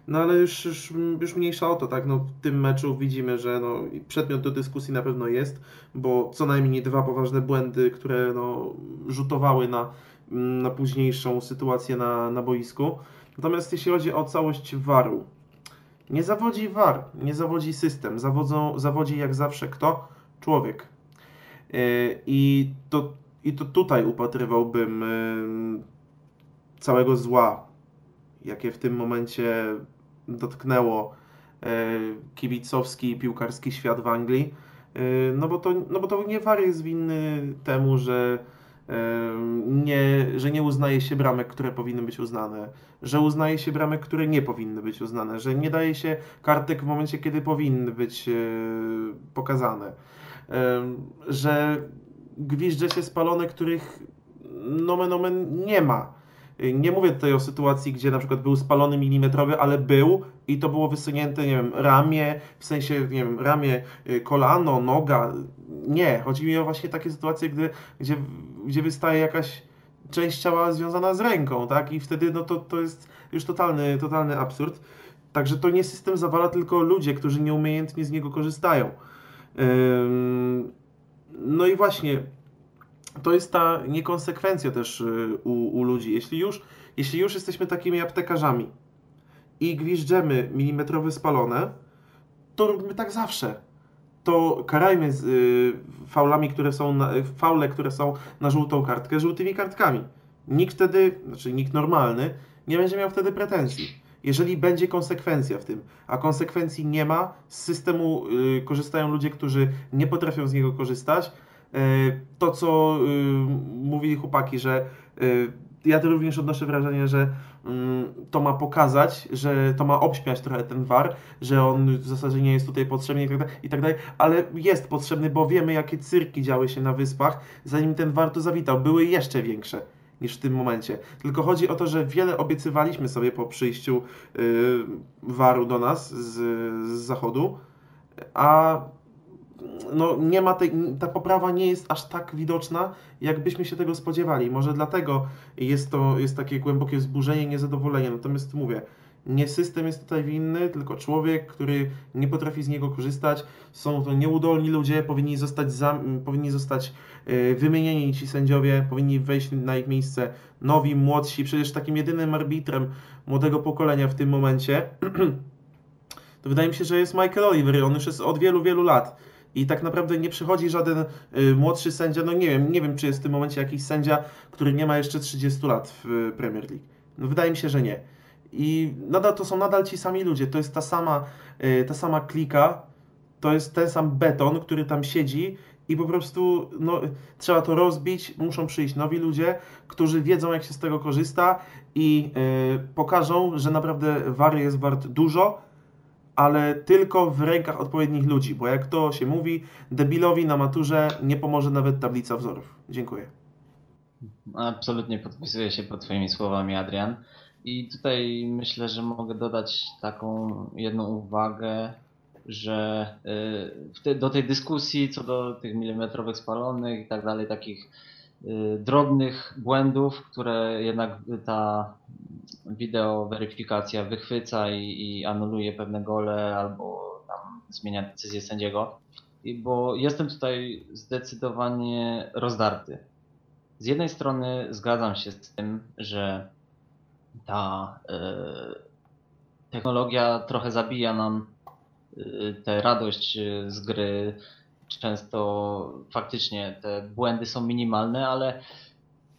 No ale już, już, już mniejsza o to, tak? No, w tym meczu widzimy, że no, przedmiot do dyskusji na pewno jest, bo co najmniej dwa poważne błędy, które no, rzutowały na, na późniejszą sytuację na, na boisku. Natomiast jeśli chodzi o całość waru, nie zawodzi war, nie zawodzi system, zawodzą, zawodzi jak zawsze kto? Człowiek. Yy, i, to, I to tutaj upatrywałbym yy, całego zła, jakie w tym momencie dotknęło y, kibicowski i piłkarski świat w Anglii. Y, no, bo to, no bo to nie V A R jest winny temu, że, y, nie, że nie uznaje się bramek, które powinny być uznane, że uznaje się bramek, które nie powinny być uznane, że nie daje się kartek w momencie, kiedy powinny być y, pokazane, y, że gwizdże się spalone, których nomen omen nie ma. Nie mówię tutaj o sytuacji, gdzie na przykład był spalony milimetrowy, ale był i to było wysunięte, nie wiem, ramię, w sensie, nie wiem, ramię, kolano, noga. Nie, chodzi mi o właśnie takie sytuacje, gdy, gdzie, gdzie wystaje jakaś część ciała związana z ręką, tak? I wtedy no to, to jest już totalny, totalny absurd. Także to nie system zawala, tylko ludzie, którzy nieumiejętnie z niego korzystają. Ym... No i właśnie... To jest ta niekonsekwencja też u, u ludzi. Jeśli już, jeśli już jesteśmy takimi aptekarzami i gwizdżemy milimetrowe spalone, to róbmy tak zawsze. To karajmy z y, faulami, które są na, faule, które są na żółtą kartkę, żółtymi kartkami. Nikt wtedy, znaczy nikt normalny, nie będzie miał wtedy pretensji. Jeżeli będzie konsekwencja w tym, a konsekwencji nie ma, z systemu y, korzystają ludzie, którzy nie potrafią z niego korzystać. To, co y, mówili chłopaki, że y, ja to również odnoszę wrażenie, że y, to ma pokazać, że to ma obśmiać trochę ten V A R, że on w zasadzie nie jest tutaj potrzebny i tak dalej, ale jest potrzebny, bo wiemy, jakie cyrki działy się na wyspach, zanim ten V A R to zawitał. Były jeszcze większe niż w tym momencie. Tylko chodzi o to, że wiele obiecywaliśmy sobie po przyjściu y, V A R-u do nas z, z zachodu, a no nie ma tej, ta poprawa nie jest aż tak widoczna, jakbyśmy się tego spodziewali. Może dlatego jest to jest takie głębokie wzburzenie, niezadowolenie. Natomiast mówię, nie system jest tutaj winny, tylko człowiek, który nie potrafi z niego korzystać. Są to nieudolni ludzie, powinni zostać, za, powinni zostać yy, wymienieni ci sędziowie, powinni wejść na ich miejsce nowi, młodsi. Przecież takim jedynym arbitrem młodego pokolenia w tym momencie to wydaje mi się, że jest Michael Oliver. On już jest od wielu, wielu lat. I tak naprawdę nie przychodzi żaden y, młodszy sędzia, no nie wiem, nie wiem czy jest w tym momencie jakiś sędzia, który nie ma jeszcze trzydziestu lat w y, Premier League. No, wydaje mi się, że nie. I nadal to są nadal ci sami ludzie, to jest ta sama, y, ta sama klika, to jest ten sam beton, który tam siedzi i po prostu no, trzeba to rozbić, muszą przyjść nowi ludzie, którzy wiedzą jak się z tego korzysta i y, pokażą, że naprawdę V A R jest wart dużo, ale tylko w rękach odpowiednich ludzi, bo jak to się mówi, debilowi na maturze nie pomoże nawet tablica wzorów. Dziękuję. Absolutnie podpisuję się pod Twoimi słowami, Adrian. I tutaj myślę, że mogę dodać taką jedną uwagę, że do tej dyskusji co do tych milimetrowych spalonych i tak dalej, takich drobnych błędów, które jednak ta wideoweryfikacja wychwyca i, i anuluje pewne gole albo tam zmienia decyzję sędziego, I bo jestem tutaj zdecydowanie rozdarty. Z jednej strony zgadzam się z tym, że ta y, technologia trochę zabija nam y, tę radość z gry, często faktycznie te błędy są minimalne, ale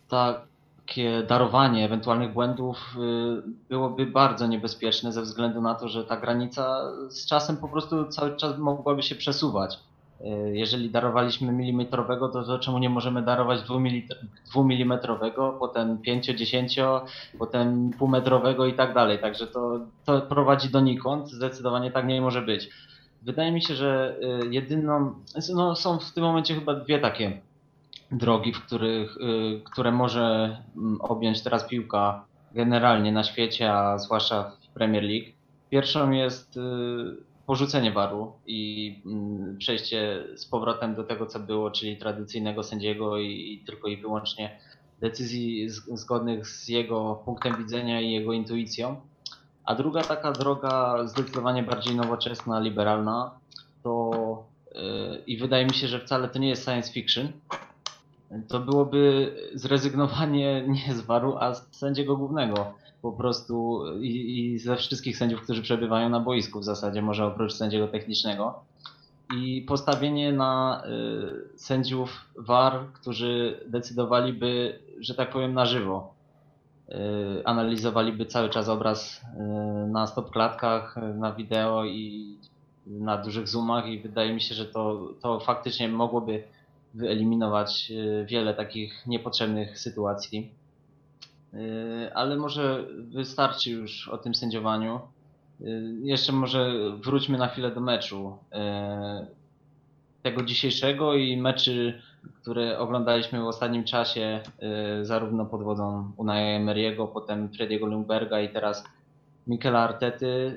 takie darowanie ewentualnych błędów byłoby bardzo niebezpieczne ze względu na to, że ta granica z czasem po prostu cały czas mogłaby się przesuwać. Jeżeli darowaliśmy milimetrowego, to, to czemu nie możemy darować dwumilimetrowego, potem pięcio, dziesięcio, potem półmetrowego i tak dalej. Także to, to prowadzi donikąd, zdecydowanie tak nie może być. Wydaje mi się, że jedyną, no są w tym momencie chyba dwie takie drogi, w których, które może objąć teraz piłka generalnie na świecie, a zwłaszcza w Premier League. Pierwszą jest porzucenie waru i przejście z powrotem do tego, co było, czyli tradycyjnego sędziego i, i tylko i wyłącznie decyzji zgodnych z jego punktem widzenia i jego intuicją. A druga taka droga, zdecydowanie bardziej nowoczesna, liberalna, to yy, i wydaje mi się, że wcale to nie jest science fiction, to byłoby zrezygnowanie nie z waru, a z sędziego głównego. Po prostu i, i ze wszystkich sędziów, którzy przebywają na boisku w zasadzie, może oprócz sędziego technicznego. I postawienie na y, sędziów war, którzy decydowaliby, że tak powiem, na żywo. Y, analizowaliby cały czas obraz y, na stopklatkach, na wideo i na dużych zoomach. I wydaje mi się, że to, to faktycznie mogłoby wyeliminować wiele takich niepotrzebnych sytuacji. Ale może wystarczy już o tym sędziowaniu. Jeszcze może wróćmy na chwilę do meczu tego dzisiejszego i meczy, które oglądaliśmy w ostatnim czasie, zarówno pod wodzą Unaia Emery'ego, potem Freddiego Ljungberga i teraz Mikela Artety,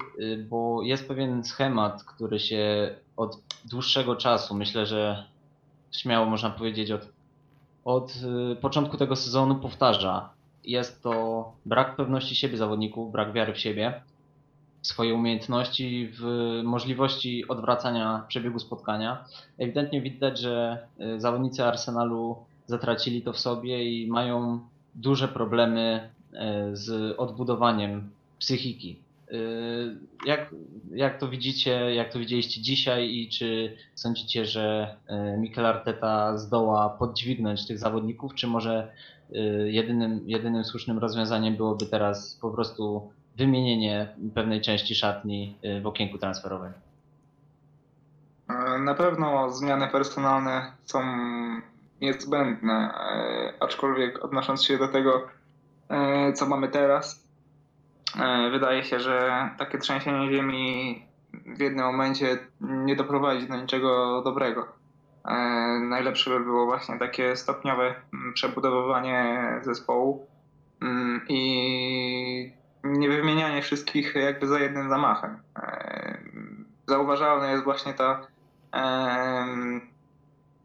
bo jest pewien schemat, który się od dłuższego czasu, myślę, że śmiało można powiedzieć od, od początku tego sezonu powtarza. Jest to brak pewności siebie zawodników, brak wiary w siebie, w swoje umiejętności, w możliwości odwracania przebiegu spotkania. Ewidentnie widać, że zawodnicy Arsenalu zatracili to w sobie i mają duże problemy z odbudowaniem psychiki. Jak, jak to widzicie, jak to widzieliście dzisiaj i czy sądzicie, że Mikel Arteta zdoła podźwignąć tych zawodników, czy może jedynym, jedynym słusznym rozwiązaniem byłoby teraz po prostu wymienienie pewnej części szatni w okienku transferowym? Na pewno zmiany personalne są niezbędne, aczkolwiek odnosząc się do tego, co mamy teraz, wydaje się, że takie trzęsienie ziemi w jednym momencie nie doprowadzi do niczego dobrego. Najlepsze by było właśnie takie stopniowe przebudowywanie zespołu i nie wymienianie wszystkich jakby za jednym zamachem. Zauważalna jest właśnie ta,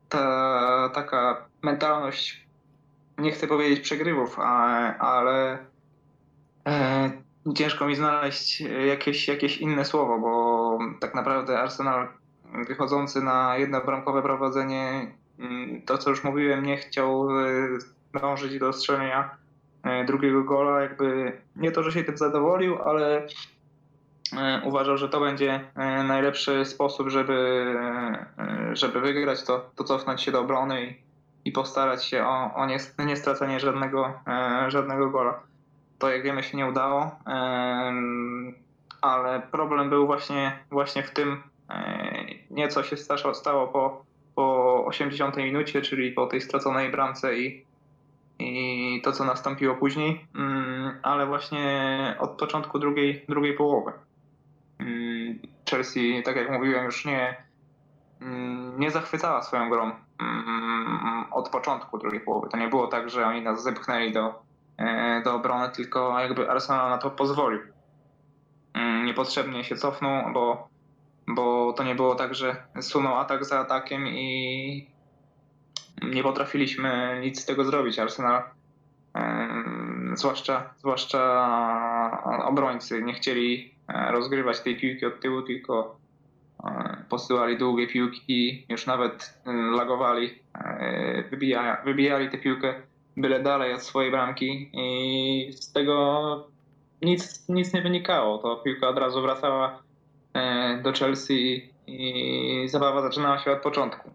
ta taka mentalność, nie chcę powiedzieć przegrywów, ale, ale ciężko mi znaleźć jakieś, jakieś inne słowo, bo tak naprawdę Arsenal wychodzący na jednobramkowe prowadzenie, to co już mówiłem, nie chciał dążyć do strzelenia drugiego gola. Jakby nie to, że się tym zadowolił, ale uważał, że to będzie najlepszy sposób, żeby, żeby wygrać, to, to cofnąć się do obrony i, i postarać się o, o nie, nie stracenie żadnego, żadnego gola. To, jak wiemy, się nie udało, ale problem był właśnie, właśnie w tym, nieco się stało po, po osiemdziesiątej minucie, czyli po tej straconej bramce i, i to, co nastąpiło później, ale właśnie od początku drugiej, drugiej połowy. Chelsea, tak jak mówiłem, już nie, nie zachwycała swoją grą od początku drugiej połowy. To nie było tak, że oni nas zepchnęli do do obrony, tylko jakby Arsenal na to pozwolił. Niepotrzebnie się cofnął, bo, bo to nie było tak, że sunął atak za atakiem i nie potrafiliśmy nic z tego zrobić. Arsenal, zwłaszcza, zwłaszcza obrońcy, nie chcieli rozgrywać tej piłki od tyłu, tylko posyłali długie piłki, już nawet lagowali, wybijali, wybijali tę piłkę byle dalej od swojej bramki i z tego nic, nic nie wynikało. To piłka od razu wracała do Chelsea i zabawa zaczynała się od początku.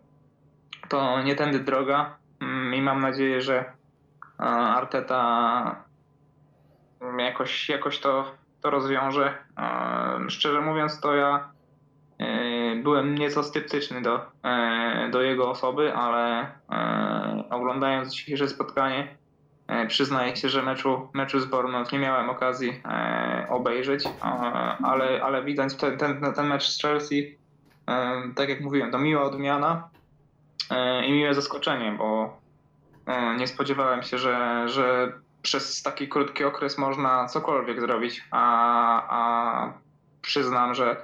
to nie tędy droga i mam nadzieję, że Arteta jakoś, jakoś to, to rozwiąże. Szczerze mówiąc, to ja byłem nieco sceptyczny do, do jego osoby, ale oglądając dzisiejsze spotkanie, przyznaję się, że meczu, meczu z Bournemouth nie miałem okazji obejrzeć, ale, ale widać ten, ten, ten mecz z Chelsea, tak jak mówiłem, to miła odmiana i miłe zaskoczenie, bo nie spodziewałem się, że, że przez taki krótki okres można cokolwiek zrobić, a, a przyznam, że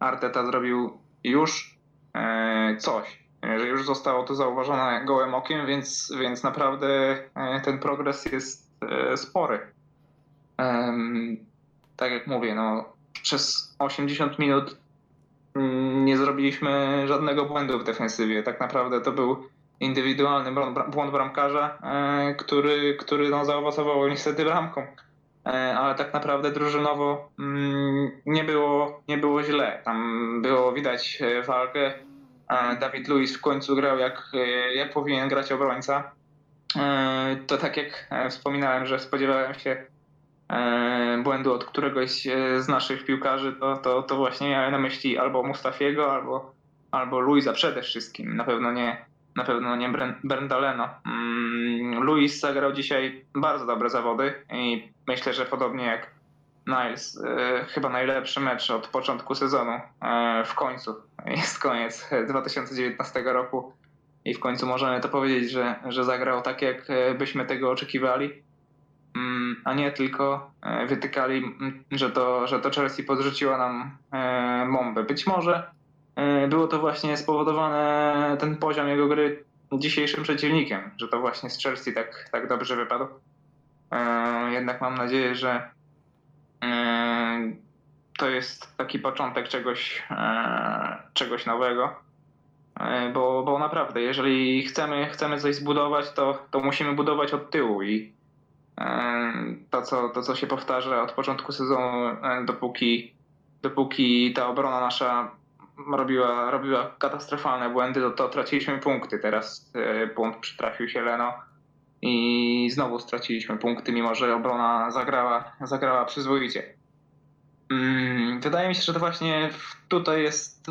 Arteta zrobił już coś, że już zostało to zauważone gołym okiem, więc, więc naprawdę ten progres jest spory. Tak jak mówię, no, przez osiemdziesiąt minut nie zrobiliśmy żadnego błędu w defensywie. Tak naprawdę to był indywidualny błąd bramkarza, który, który no, zaowocował niestety bramką. Ale tak naprawdę drużynowo nie było, nie było źle. Tam było widać walkę. David Luiz w końcu grał jak, jak powinien grać obrońca. To tak jak wspominałem, że spodziewałem się błędu od któregoś z naszych piłkarzy, to, to, to właśnie miałem na myśli albo Mustafiego, albo, albo Luiza przede wszystkim. Na pewno nie, na pewno nie Bernda Leno. Luiz zagrał dzisiaj bardzo dobre zawody i myślę, że podobnie jak Niles, chyba najlepszy mecz od początku sezonu. W końcu jest koniec dwa tysiące dziewiętnastego roku i w końcu możemy to powiedzieć, że, że zagrał tak, jak byśmy tego oczekiwali, a nie tylko wytykali, że to, że to Chelsea podrzuciła nam bombę. Być może było to właśnie spowodowane, ten poziom jego gry, dzisiejszym przeciwnikiem, że to właśnie z Chelsea tak, tak dobrze wypadł. Jednak mam nadzieję, że to jest taki początek czegoś, czegoś nowego, bo, bo naprawdę, jeżeli chcemy, chcemy coś zbudować, to, to musimy budować od tyłu i to co, to, co się powtarza od początku sezonu, dopóki, dopóki ta obrona nasza robiła, robiła katastrofalne błędy, to, to traciliśmy punkty. Teraz błąd przytrafił się Leno i znowu straciliśmy punkty, mimo że obrona zagrała, zagrała przyzwoicie. Wydaje mi się, że to właśnie tutaj jest,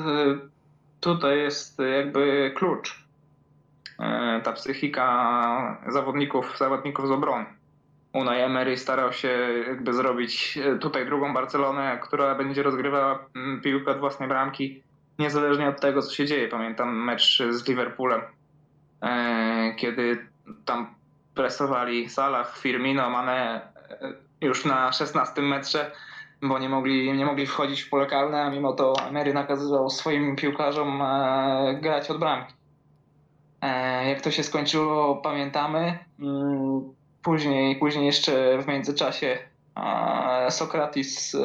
tutaj jest jakby klucz. Ta psychika zawodników, zawodników z obrony. Unai Emery starał się jakby zrobić tutaj drugą Barcelonę, która będzie rozgrywała piłkę od własnej bramki, niezależnie od tego, co się dzieje. Pamiętam mecz z Liverpoolem, kiedy tam presowali Salah, Firmino, Mane już na szesnastym metrze, bo nie mogli, nie mogli wchodzić w pole karne, a mimo to Emery nakazywał swoim piłkarzom grać od bramki. Jak to się skończyło, pamiętamy. Później, później jeszcze w międzyczasie Sokrates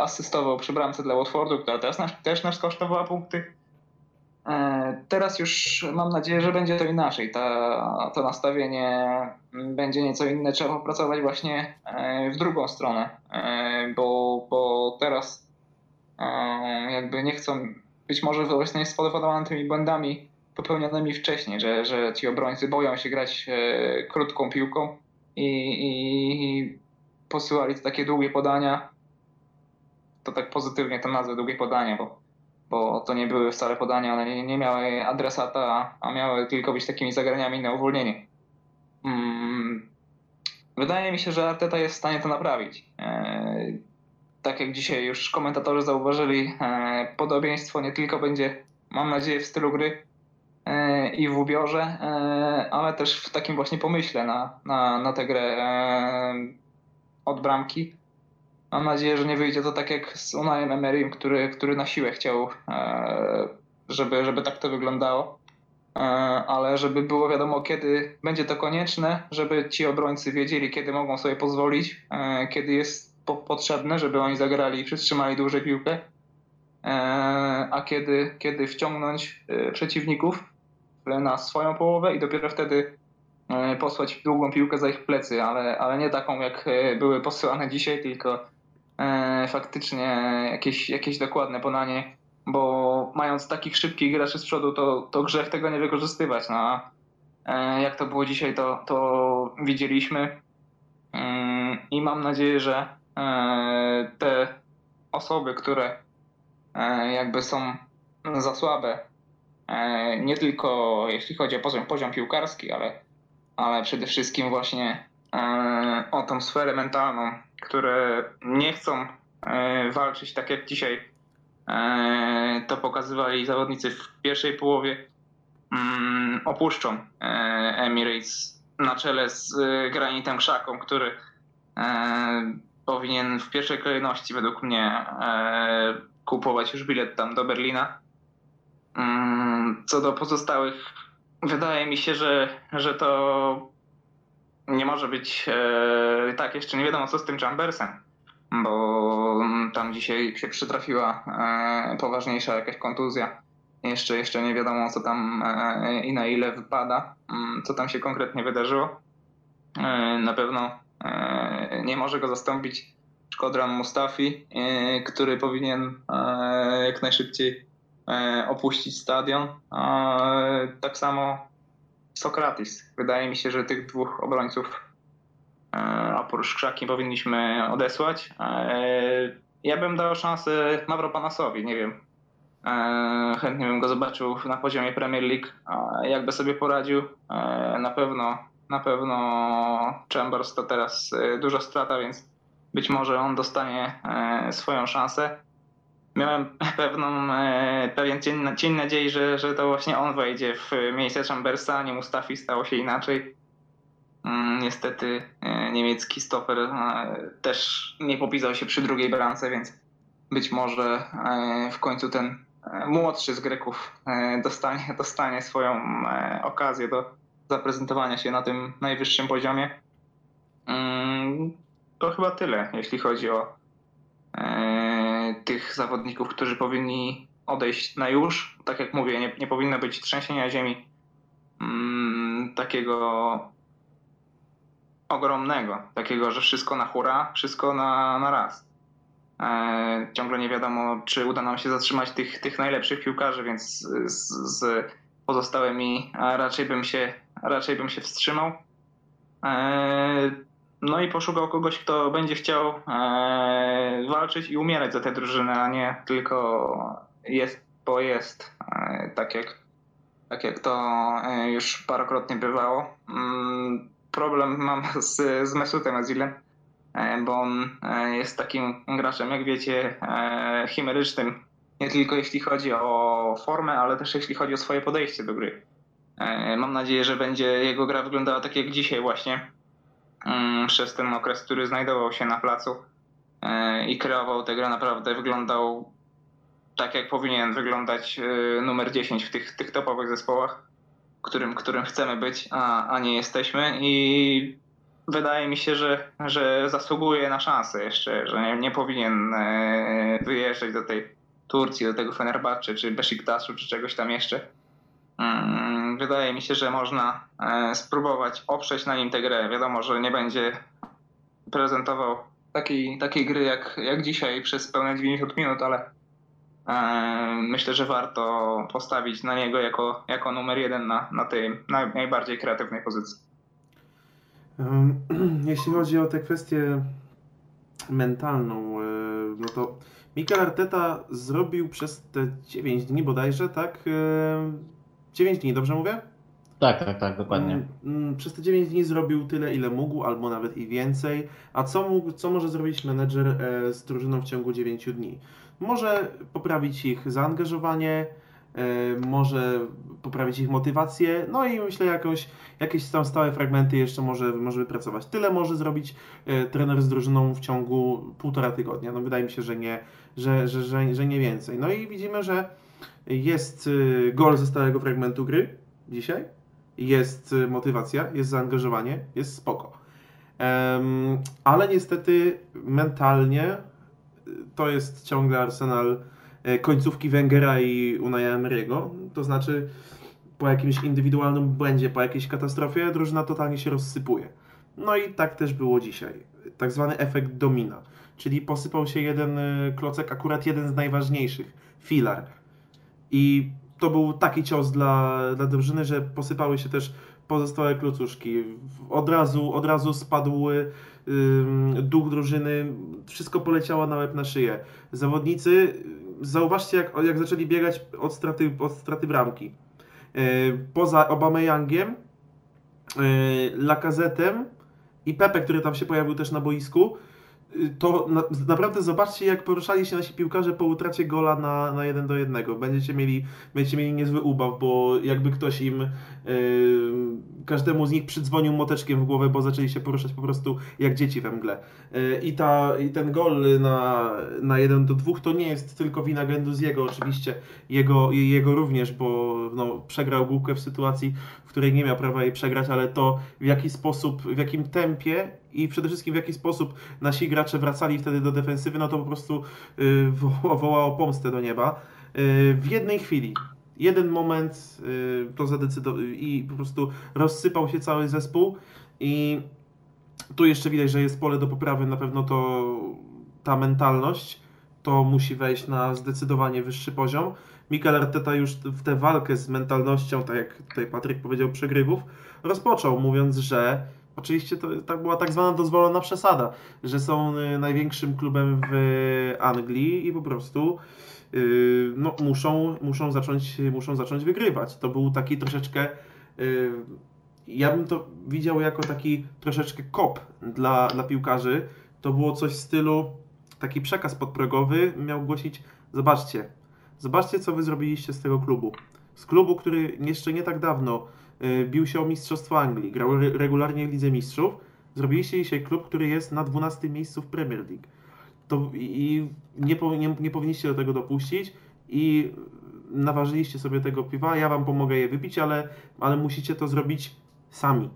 asystował przy bramce dla Watfordu, która też nas, też nas kosztowała punkty. Teraz już mam nadzieję, że będzie to inaczej. Ta, to nastawienie będzie nieco inne. Trzeba popracować właśnie w drugą stronę, bo, bo teraz jakby nie chcą, być może właśnie spowodowane tymi błędami popełnionymi wcześniej, że, że ci obrońcy boją się grać krótką piłką i, i posyłali takie długie podania. To tak pozytywnie to nazwę długie podanie, bo bo to nie były wcale podania, one nie, nie miały adresata, a miały tylko być takimi zagraniami na uwolnienie. Hmm. Wydaje mi się, że Arteta jest w stanie to naprawić. Eee, tak jak dzisiaj już komentatorzy zauważyli, eee, podobieństwo nie tylko będzie, mam nadzieję, w stylu gry eee, i w ubiorze, eee, ale też w takim właśnie pomyśle na, na, na tę grę eee, od bramki. Mam nadzieję, że nie wyjdzie to tak jak z Unajem Emerym, który, który na siłę chciał, żeby, żeby tak to wyglądało, ale żeby było wiadomo, kiedy będzie to konieczne, żeby ci obrońcy wiedzieli, kiedy mogą sobie pozwolić, kiedy jest po- potrzebne, żeby oni zagrali i przytrzymali dłużej piłkę, a kiedy, kiedy wciągnąć przeciwników na swoją połowę i dopiero wtedy posłać długą piłkę za ich plecy, ale, ale nie taką, jak były posyłane dzisiaj, tylko faktycznie jakieś, jakieś dokładne podanie bo mając takich szybkich graczy z przodu, to, to grzech tego nie wykorzystywać. No, a jak to było dzisiaj, to, to widzieliśmy i mam nadzieję, że te osoby, które jakby są za słabe, nie tylko jeśli chodzi o poziom, poziom piłkarski, ale, ale przede wszystkim właśnie o tą sferę mentalną, które nie chcą walczyć tak jak dzisiaj to pokazywali zawodnicy w pierwszej połowie, opuszczą Emirates na czele z Granitem Xhaką, który powinien w pierwszej kolejności według mnie kupować już bilet tam do Berlina. Co do pozostałych, wydaje mi się, że, że to nie może być tak, jeszcze nie wiadomo co z tym Chambersem, bo tam dzisiaj się przytrafiła poważniejsza jakaś kontuzja. Jeszcze, jeszcze nie wiadomo co tam i na ile wypada, co tam się konkretnie wydarzyło. Na pewno nie może go zastąpić Shkodran Mustafi, który powinien jak najszybciej opuścić stadion. Tak samo Sokrates. Wydaje mi się, że tych dwóch obrońców oprócz Xhaki powinniśmy odesłać. Ja bym dał szansę Mavropanasowi, nie wiem. Chętnie bym go zobaczył na poziomie Premier League, jakby sobie poradził. Na pewno, na pewno Chambers to teraz duża strata, więc być może on dostanie swoją szansę. Miałem pewną, pewien cień, cień nadziei, że, że to właśnie on wejdzie w miejsce Chambersa, nie Mustafi, stało się inaczej. Niestety niemiecki stoper też nie popisał się przy drugiej bramce, więc być może w końcu ten młodszy z Greków dostanie, dostanie swoją okazję do zaprezentowania się na tym najwyższym poziomie. To chyba tyle, jeśli chodzi o tych zawodników, którzy powinni odejść na już. Tak jak mówię, nie, nie powinno być trzęsienia ziemi takiego ogromnego, takiego, że wszystko na hura, wszystko na, na raz. Ciągle nie wiadomo, czy uda nam się zatrzymać tych, tych najlepszych piłkarzy, więc z, z pozostałymi raczej bym się, raczej bym się wstrzymał. No i poszukał kogoś, kto będzie chciał walczyć i umierać za tę drużynę, a nie tylko jest, bo jest, tak jak, tak jak to już parokrotnie bywało. Problem mam z, z Mesutem Özilem, bo on jest takim graczem, jak wiecie, chimerycznym, nie tylko jeśli chodzi o formę, ale też jeśli chodzi o swoje podejście do gry. Mam nadzieję, że będzie jego gra wyglądała tak jak dzisiaj właśnie, przez ten okres, który znajdował się na placu i kreował tę grę, naprawdę wyglądał tak, jak powinien wyglądać numer dziesięć w tych, tych topowych zespołach, którym, którym chcemy być, a, a nie jesteśmy. I wydaje mi się, że, że zasługuje na szansę jeszcze, że nie, nie powinien wyjeżdżać do tej Turcji, do tego Fenerbahce, czy Besiktaszu, czy czegoś tam jeszcze. Wydaje mi się, że można spróbować oprzeć na nim tę grę. Wiadomo, że nie będzie prezentował takiej, takiej gry jak, jak dzisiaj przez pełne dziewięćdziesiąt minut, ale myślę, że warto postawić na niego jako, jako numer jeden na, na tej naj, najbardziej kreatywnej pozycji. Jeśli chodzi o tę kwestię mentalną, no to Mikel Arteta zrobił przez te dziewięć dni bodajże, tak? dziewięć dni, dobrze mówię? Tak, tak, tak, dokładnie. Przez te dziewięć dni zrobił tyle, ile mógł, albo nawet i więcej. A co mógł, co może zrobić menedżer z drużyną w ciągu dziewięciu dni? Może poprawić ich zaangażowanie, może poprawić ich motywację, no i myślę jakoś, jakieś tam stałe fragmenty jeszcze może, może wypracować. Tyle może zrobić trener z drużyną w ciągu półtora tygodnia. No wydaje mi się, że nie, że, że, że, że nie więcej. No i widzimy, że jest gol ze stałego fragmentu gry dzisiaj, jest motywacja, jest zaangażowanie, jest spoko. Um, ale niestety mentalnie to jest ciągle Arsenal końcówki Wengera i Unaja Emery'ego, to znaczy po jakimś indywidualnym błędzie, po jakiejś katastrofie drużyna totalnie się rozsypuje. No i tak też było dzisiaj. Tak zwany efekt domina. czyli posypał się jeden klocek, akurat jeden z najważniejszych, filar. I to był taki cios dla, dla drużyny, że posypały się też pozostałe klocuszki. Od razu, od razu spadł yy, duch drużyny, wszystko poleciało na łeb, na szyję. Zawodnicy, zauważcie jak, jak zaczęli biegać od straty, od straty bramki. Yy, poza Aubameyangiem, yy, Lacazette'em i Pepe, który tam się pojawił też na boisku, to na, naprawdę zobaczcie, jak poruszali się nasi piłkarze po utracie gola na, na jeden do jednego. Będziecie mieli, będziecie mieli niezły ubaw, bo jakby ktoś im, yy, każdemu z nich przydzwonił młoteczkiem w głowę, bo zaczęli się poruszać po prostu jak dzieci we mgle. Yy, i, ta, I ten gol na, na jeden do dwóch to nie jest tylko wina Guendouziego, oczywiście jego, jego również, bo no, przegrał główkę w sytuacji, w której nie miał prawa jej przegrać, ale to w jaki sposób, w jakim tempie i przede wszystkim w jaki sposób nasi gracze wracali wtedy do defensywy, no to po prostu yy, wo wołało pomstę do nieba. Yy, w jednej chwili, jeden moment yy, to zadecydował i po prostu rozsypał się cały zespół i tu jeszcze widać, że jest pole do poprawy, na pewno to ta mentalność, to musi wejść na zdecydowanie wyższy poziom. Mikel Arteta już w tę walkę z mentalnością, tak jak tutaj Patryk powiedział, przegrywów, rozpoczął, mówiąc, że oczywiście to tak była tak zwana dozwolona przesada, że są największym klubem w Anglii i po prostu yy, no, muszą, muszą, zacząć, muszą zacząć wygrywać. To był taki troszeczkę, yy, ja bym to widział jako taki troszeczkę kop dla, dla piłkarzy. To było coś w stylu, taki przekaz podprogowy miał głosić: zobaczcie, zobaczcie co wy zrobiliście z tego klubu. Z klubu, który jeszcze nie tak dawno bił się o Mistrzostwo Anglii, grał regularnie w Lidze Mistrzów, zrobiliście dzisiaj klub, który jest na dwunastym miejscu w Premier League. To i nie, nie, nie powinniście do tego dopuścić i naważyliście sobie tego piwa, ja wam pomogę je wypić, ale, ale musicie to zrobić sami.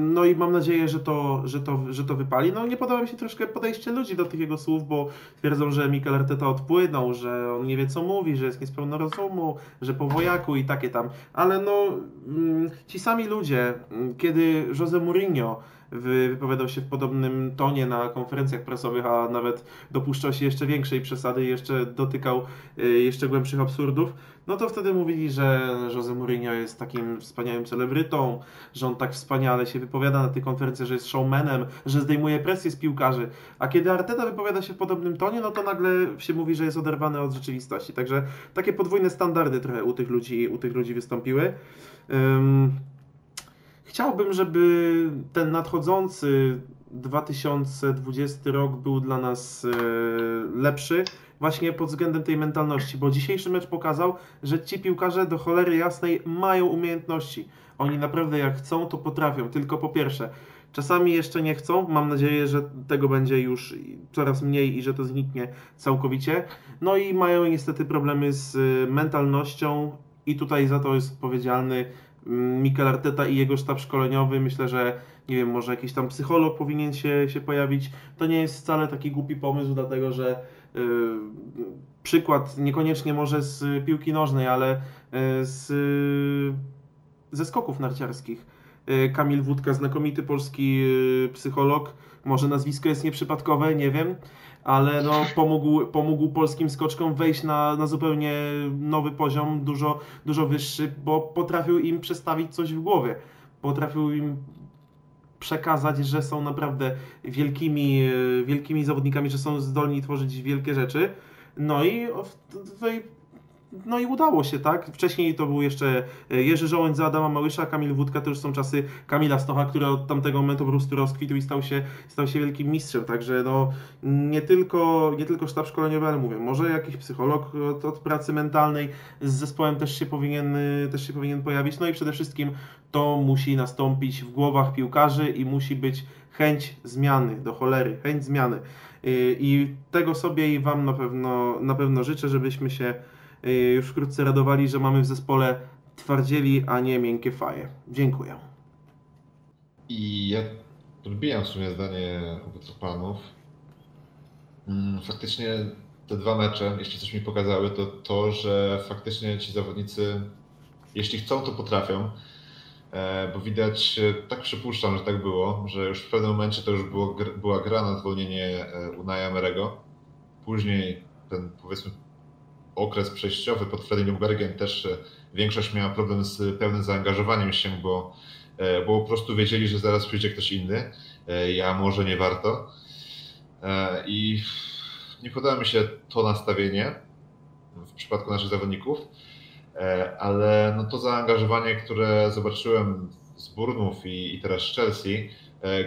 No i mam nadzieję, że to, że to, że to wypali. No nie podoba mi się troszkę podejście ludzi do tych jego słów, bo twierdzą, że Mikel Arteta odpłynął, że on nie wie co mówi, że jest niespełna rozumu, że po wojaku i takie tam. Ale no ci sami ludzie, kiedy José Mourinho wypowiadał się w podobnym tonie na konferencjach prasowych, a nawet dopuszczał się jeszcze większej przesady, jeszcze dotykał jeszcze głębszych absurdów, no to wtedy mówili, że José Mourinho jest takim wspaniałym celebrytą, że on tak wspaniale się wypowiada na tych konferencjach, że jest showmanem, że zdejmuje presję z piłkarzy. A kiedy Arteta wypowiada się w podobnym tonie, no to nagle się mówi, że jest oderwany od rzeczywistości. Także takie podwójne standardy trochę u tych ludzi, u tych ludzi wystąpiły. Um, Chciałbym, żeby ten nadchodzący dwa tysiące dwudziesty rok był dla nas lepszy właśnie pod względem tej mentalności, bo dzisiejszy mecz pokazał, że ci piłkarze do cholery jasnej mają umiejętności. Oni naprawdę jak chcą, to potrafią, tylko po pierwsze, czasami jeszcze nie chcą, mam nadzieję, że tego będzie już coraz mniej i że to zniknie całkowicie. No i mają niestety problemy z mentalnością i tutaj za to jest odpowiedzialny Mikel Arteta i jego sztab szkoleniowy. Myślę, że nie wiem, może jakiś tam psycholog powinien się, się pojawić. To nie jest wcale taki głupi pomysł, dlatego że yy, przykład niekoniecznie może z piłki nożnej, ale yy, z, yy, ze skoków narciarskich. Yy, Kamil Wódka, znakomity polski yy, psycholog. Może nazwisko jest nieprzypadkowe, nie wiem, ale no, pomógł, pomógł polskim skoczkom wejść na, na zupełnie nowy poziom, dużo, dużo wyższy, bo potrafił im przestawić coś w głowie. Potrafił im przekazać, że są naprawdę wielkimi, wielkimi zawodnikami, że są zdolni tworzyć wielkie rzeczy. No i tutaj No i udało się, tak? Wcześniej to był jeszcze Jerzy Żołędza, Adama Małysza, Kamil Wódka, to już są czasy Kamila Stocha, który od tamtego momentu po prostu rozkwitł i stał się, stał się wielkim mistrzem. Także no, nie tylko, nie tylko sztab szkoleniowy, ale mówię, może jakiś psycholog od, od pracy mentalnej z zespołem też się, powinien, też się powinien pojawić. No i przede wszystkim to musi nastąpić w głowach piłkarzy i musi być chęć zmiany, do cholery, chęć zmiany. I tego sobie i wam na pewno, na pewno życzę, żebyśmy się już wkrótce radowali, że mamy w zespole twardzieli, a nie miękkie faje. Dziękuję. I ja odbijam w sumie zdanie obydwu panów. Faktycznie te dwa mecze, jeśli coś mi pokazały, to to, że faktycznie ci zawodnicy, jeśli chcą, to potrafią. bo widać, tak przypuszczam, że tak było, że już w pewnym momencie to już było, była gra na zwolnienie Unaia Emery'ego. Później ten, powiedzmy, okres przejściowy pod Freddie Ljungbergiem też większość miała problem z pełnym zaangażowaniem się, bo, bo po prostu wiedzieli, że zaraz przyjdzie ktoś inny, ja może nie warto. I nie podoba mi się to nastawienie w przypadku naszych zawodników, ale no to zaangażowanie, które zobaczyłem z Bournemouth i, i teraz z Chelsea,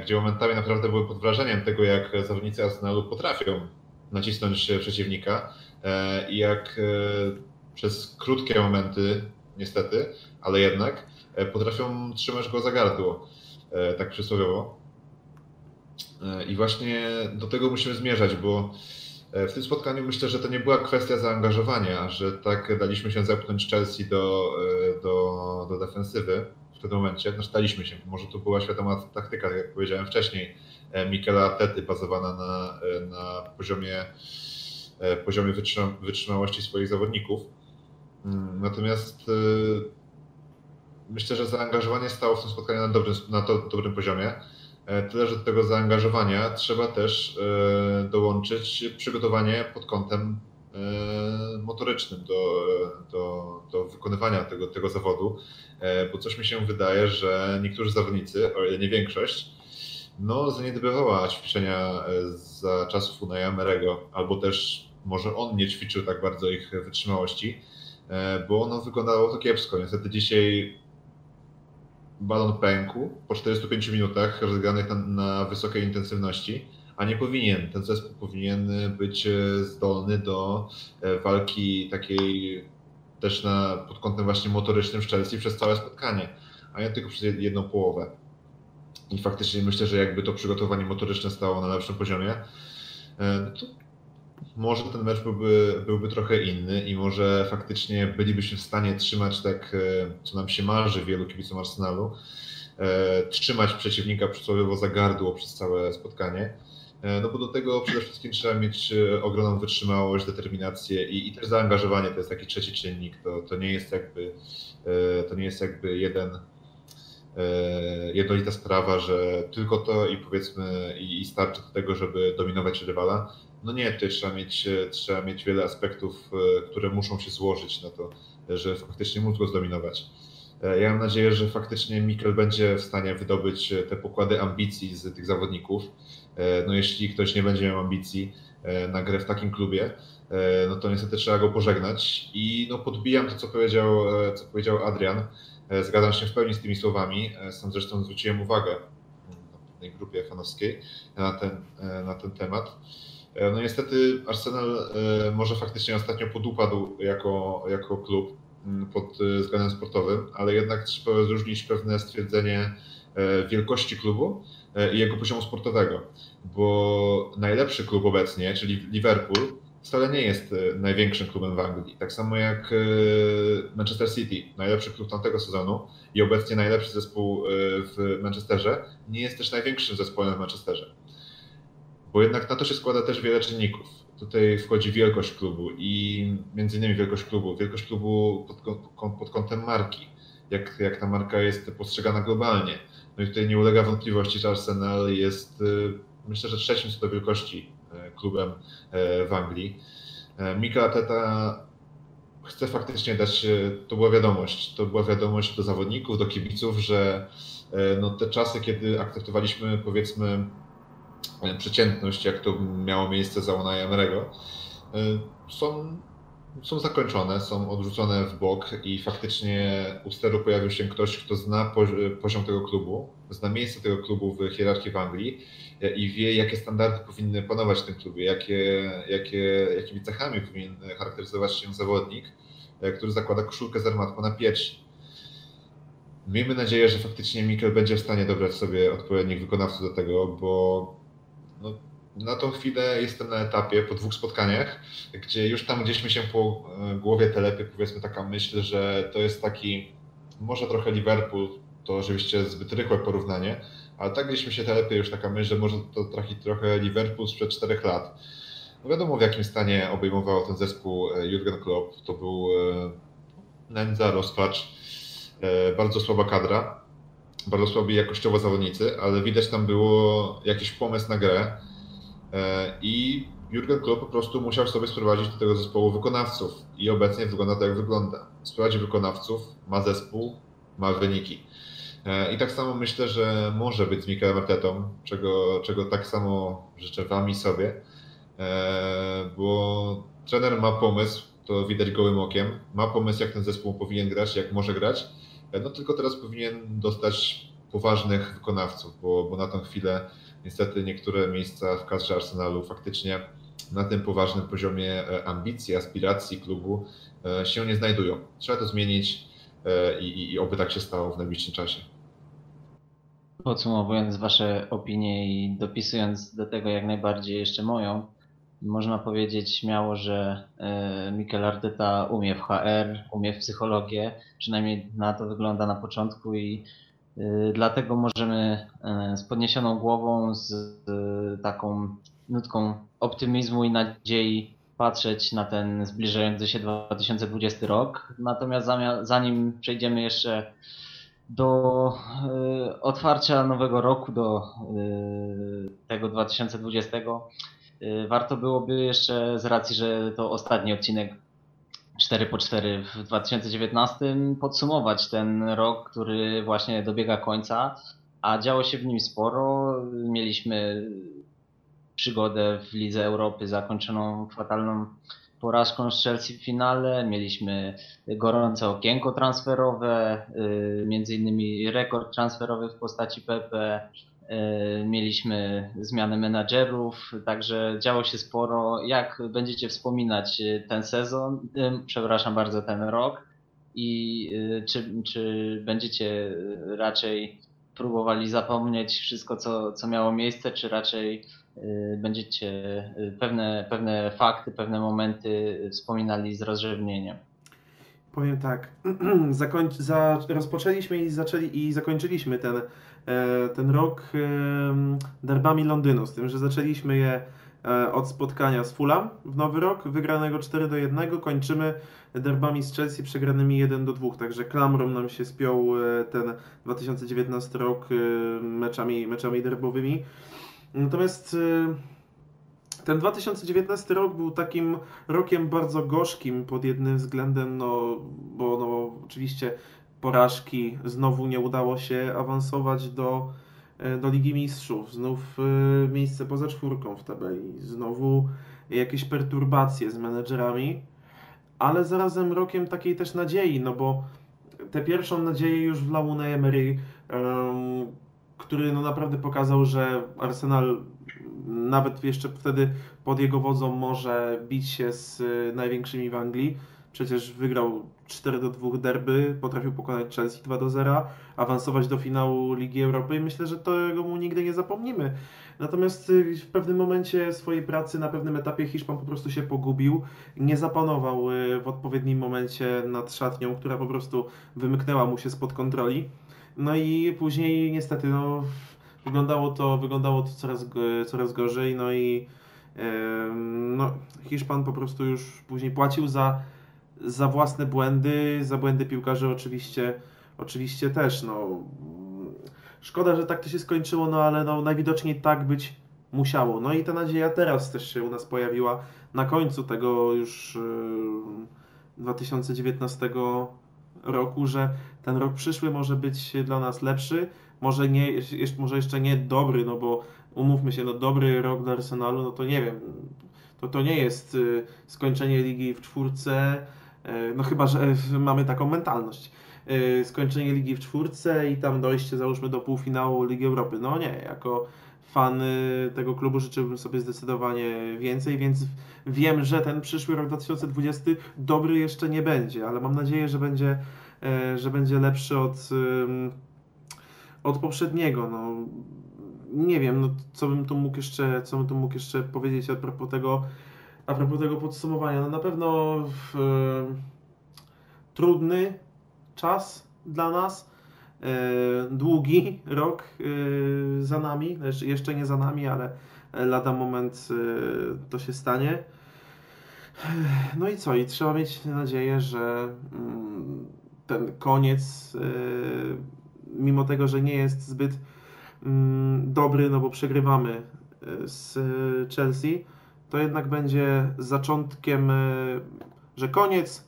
gdzie momentami naprawdę były pod wrażeniem tego, jak zawodnicy Arsenalu potrafią nacisnąć przeciwnika i jak przez krótkie momenty, niestety, ale jednak, potrafią trzymać go za gardło, tak przysłowiowo. I właśnie do tego musimy zmierzać, bo w tym spotkaniu myślę, że to nie była kwestia zaangażowania, że tak daliśmy się zepchnąć Chelsea do, do, do defensywy w tym momencie. Znaczy daliśmy się, może to była świadoma taktyka, tak jak powiedziałem wcześniej, Mikela Artety, bazowana na, na poziomie, poziomie wytrzyma, wytrzymałości swoich zawodników. Natomiast myślę, że zaangażowanie stało w tym spotkaniu na dobrym, na to, dobrym poziomie. Tyle, że do tego zaangażowania trzeba też dołączyć przygotowanie pod kątem motorycznym do, do, do wykonywania tego, tego zawodu, bo coś mi się wydaje, że niektórzy zawodnicy, o ile nie większość, no zaniedbywała ćwiczenia za czasów Unaia Emery'ego, albo też może on nie ćwiczył tak bardzo ich wytrzymałości, bo ono wyglądało to kiepsko. Niestety dzisiaj balon pękł po czterdziestu pięciu minutach rozgranych na, na wysokiej intensywności, a nie powinien. Ten zespół powinien być zdolny do walki takiej też na, pod kątem właśnie motorycznym z Chelsea przez całe spotkanie, a nie tylko przez jedną połowę. I faktycznie myślę, że jakby to przygotowanie motoryczne stało na lepszym poziomie, to może ten mecz byłby, byłby trochę inny i może faktycznie bylibyśmy w stanie trzymać tak, co nam się marzy wielu kibicom Arsenalu, trzymać przeciwnika przysłowiowo za gardło przez całe spotkanie. No bo do tego przede wszystkim trzeba mieć ogromną wytrzymałość, determinację i, i też zaangażowanie. To jest taki trzeci czynnik. To, to nie jest jakby, to nie jest jakby jeden, jednolita sprawa, że tylko to i powiedzmy i, i starczy do tego, żeby dominować rywala. No nie, tutaj trzeba mieć, trzeba mieć wiele aspektów, które muszą się złożyć na to, że faktycznie móc go zdominować. Ja mam nadzieję, że faktycznie Mikel będzie w stanie wydobyć te pokłady ambicji z tych zawodników. No jeśli ktoś nie będzie miał ambicji na grę w takim klubie, no to niestety trzeba go pożegnać. I no podbijam to, co powiedział, co powiedział Adrian. Zgadzam się w pełni z tymi słowami. Sam zresztą zwróciłem uwagę na pewnej grupie fanowskiej na ten, na ten temat. No niestety Arsenal może faktycznie ostatnio podupadł jako, jako klub pod względem sportowym, ale jednak trzeba rozróżnić pewne stwierdzenie wielkości klubu i jego poziomu sportowego, bo najlepszy klub obecnie, czyli Liverpool, wcale nie jest największym klubem w Anglii. Tak samo jak Manchester City, najlepszy klub tamtego sezonu i obecnie najlepszy zespół w Manchesterze, nie jest też największym zespołem w Manchesterze. Bo jednak na to się składa też wiele czynników. Tutaj wchodzi wielkość klubu i między innymi wielkość klubu. Wielkość klubu pod, pod kątem marki, jak, jak ta marka jest postrzegana globalnie. No i tutaj nie ulega wątpliwości, że Arsenal jest, myślę, że trzecim co do wielkości klubem w Anglii. Mikel Arteta chce faktycznie dać, to była wiadomość, to była wiadomość do zawodników, do kibiców, że no te czasy, kiedy akceptowaliśmy, powiedzmy, przeciętność, jak to miało miejsce za Unaia Emery'ego, są, są zakończone, są odrzucone w bok i faktycznie u steru pojawił się ktoś, kto zna poziom tego klubu, zna miejsce tego klubu w hierarchii w Anglii i wie, jakie standardy powinny panować w tym klubie, jakie, jakie, jakimi cechami powinien charakteryzować się zawodnik, który zakłada koszulkę z armatką na piersi. Miejmy nadzieję, że faktycznie Mikel będzie w stanie dobrać sobie odpowiednich wykonawców do tego, bo no, na tą chwilę jestem na etapie po dwóch spotkaniach, gdzie już tam gdzieś mi się po głowie telepie, powiedzmy, taka myśl, że to jest taki, może trochę Liverpool, to oczywiście zbyt rychłe porównanie, ale tak gdzieś mi się telepie już taka myśl, że może to trochę, trochę Liverpool sprzed czterech lat. No wiadomo, w jakim stanie obejmował ten zespół Jurgen Klopp, to był nędza, rozpacz, bardzo słaba kadra, są bardzo słabi jakościowo zawodnicy, ale widać tam było jakiś pomysł na grę i Jurgen Klopp po prostu musiał sobie sprowadzić do tego zespołu wykonawców i obecnie wygląda to, jak wygląda. Sprowadzi wykonawców, ma zespół, ma wyniki. I tak samo myślę, że może być z Mikelem Artetą, czego, czego tak samo życzę wam i sobie, bo trener ma pomysł, to widać gołym okiem, ma pomysł, jak ten zespół powinien grać, jak może grać, no tylko teraz powinien dostać poważnych wykonawców, bo, bo na tą chwilę niestety niektóre miejsca w kadrze Arsenalu faktycznie na tym poważnym poziomie ambicji, aspiracji klubu się nie znajdują. Trzeba to zmienić i, i, i oby tak się stało w najbliższym czasie. Podsumowując wasze opinie i dopisując do tego jak najbardziej jeszcze moją, można powiedzieć śmiało, że Mikel Arteta umie w H R, umie w psychologię, przynajmniej na to wygląda na początku i dlatego możemy z podniesioną głową, z taką nutką optymizmu i nadziei patrzeć na ten zbliżający się dwa tysiące dwudziesty rok. Natomiast zanim przejdziemy jeszcze do otwarcia nowego roku, do tego dwa tysiące dwudziestego, warto byłoby jeszcze z racji, że to ostatni odcinek cztery po cztery w dwa tysiące dziewiętnastym podsumować ten rok, który właśnie dobiega końca, a działo się w nim sporo. Mieliśmy przygodę w Lidze Europy zakończoną fatalną porażką z Chelsea w finale, mieliśmy gorące okienko transferowe, między innymi rekord transferowy w postaci Pepe, mieliśmy zmianę menadżerów, także działo się sporo. Jak będziecie wspominać ten sezon, przepraszam bardzo, ten rok i czy, czy będziecie raczej próbowali zapomnieć wszystko, co, co miało miejsce, czy raczej będziecie pewne, pewne fakty, pewne momenty wspominali z rozrzewnieniem? Powiem tak, Zakoń... za... rozpoczęliśmy i, zaczęli... i zakończyliśmy ten, ten rok derbami Londynu, z tym, że zaczęliśmy je od spotkania z Fulham w Nowy Rok, wygranego cztery do jednego, kończymy derbami z Chelsea przegranymi jeden do dwóch, także klamrą nam się spiął ten dwa tysiące dziewiętnasty rok meczami, meczami derbowymi. Natomiast ten dwa tysiące dziewiętnasty rok był takim rokiem bardzo gorzkim pod jednym względem, no bo no, oczywiście porażki, znowu nie udało się awansować do, do Ligi Mistrzów, znów miejsce poza czwórką w tabeli, znowu jakieś perturbacje z menedżerami, ale zarazem rokiem takiej też nadziei, no bo tę pierwszą nadzieję już wlał Unai Emery, um, który no naprawdę pokazał, że Arsenal nawet jeszcze wtedy pod jego wodzą może bić się z największymi w Anglii. Przecież wygrał cztery do dwóch derby, potrafił pokonać Chelsea dwa do zera, awansować do finału Ligi Europy i myślę, że tego mu nigdy nie zapomnimy. Natomiast w pewnym momencie swojej pracy, na pewnym etapie Hiszpan po prostu się pogubił, nie zapanował w odpowiednim momencie nad szatnią, która po prostu wymknęła mu się spod kontroli. No i później niestety no, wyglądało to, wyglądało to coraz, coraz gorzej, no i yy, no, Hiszpan po prostu już później płacił za, za własne błędy, za błędy piłkarzy oczywiście, oczywiście też. No. Szkoda, że tak to się skończyło, no ale no, najwidoczniej tak być musiało. No i ta nadzieja teraz też się u nas pojawiła na końcu tego już yy, dwa tysiące dziewiętnastego roku, że ten rok przyszły może być dla nas lepszy. Może, nie, może jeszcze nie dobry, no bo umówmy się, no dobry rok dla Arsenalu, no to nie wiem, to, to nie jest skończenie ligi w czwórce, no chyba, że mamy taką mentalność. Skończenie ligi w czwórce i tam dojście załóżmy do półfinału Ligi Europy. No nie, jako fan tego klubu życzyłbym sobie zdecydowanie więcej, więc wiem, że ten przyszły rok dwa tysiące dwudziesty dobry jeszcze nie będzie, ale mam nadzieję, że będzie, że będzie lepszy od... od poprzedniego, no nie wiem, no, co bym tu mógł jeszcze, co bym tu mógł jeszcze powiedzieć a propos tego, a propos tego podsumowania. No na pewno w, e, trudny czas dla nas, e, długi rok e, za nami, jeszcze nie za nami, ale lada moment e, to się stanie. No i co? I trzeba mieć nadzieję, że mm, ten koniec e, mimo tego, że nie jest zbyt dobry, no bo przegrywamy z Chelsea, to jednak będzie zaczątkiem, że koniec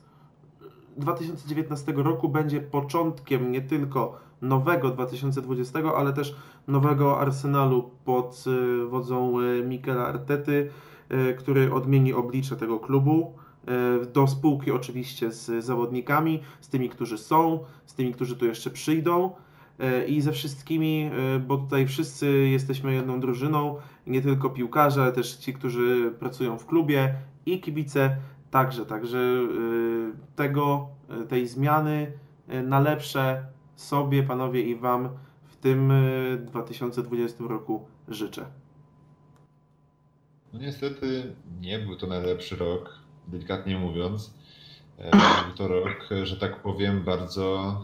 dwa tysiące dziewiętnastego roku będzie początkiem nie tylko nowego dwa tysiące dwudziestego, ale też nowego Arsenalu pod wodzą Mikela Artety, który odmieni oblicze tego klubu, do spółki oczywiście z zawodnikami, z tymi, którzy są, z tymi, którzy tu jeszcze przyjdą i ze wszystkimi, bo tutaj wszyscy jesteśmy jedną drużyną, nie tylko piłkarze, ale też ci, którzy pracują w klubie i kibice także. Także tego, tej zmiany na lepsze sobie, panowie, i wam w tym dwa tysiące dwudziestym roku życzę. No niestety nie był to najlepszy rok, delikatnie mówiąc. Był to rok, że tak powiem, bardzo,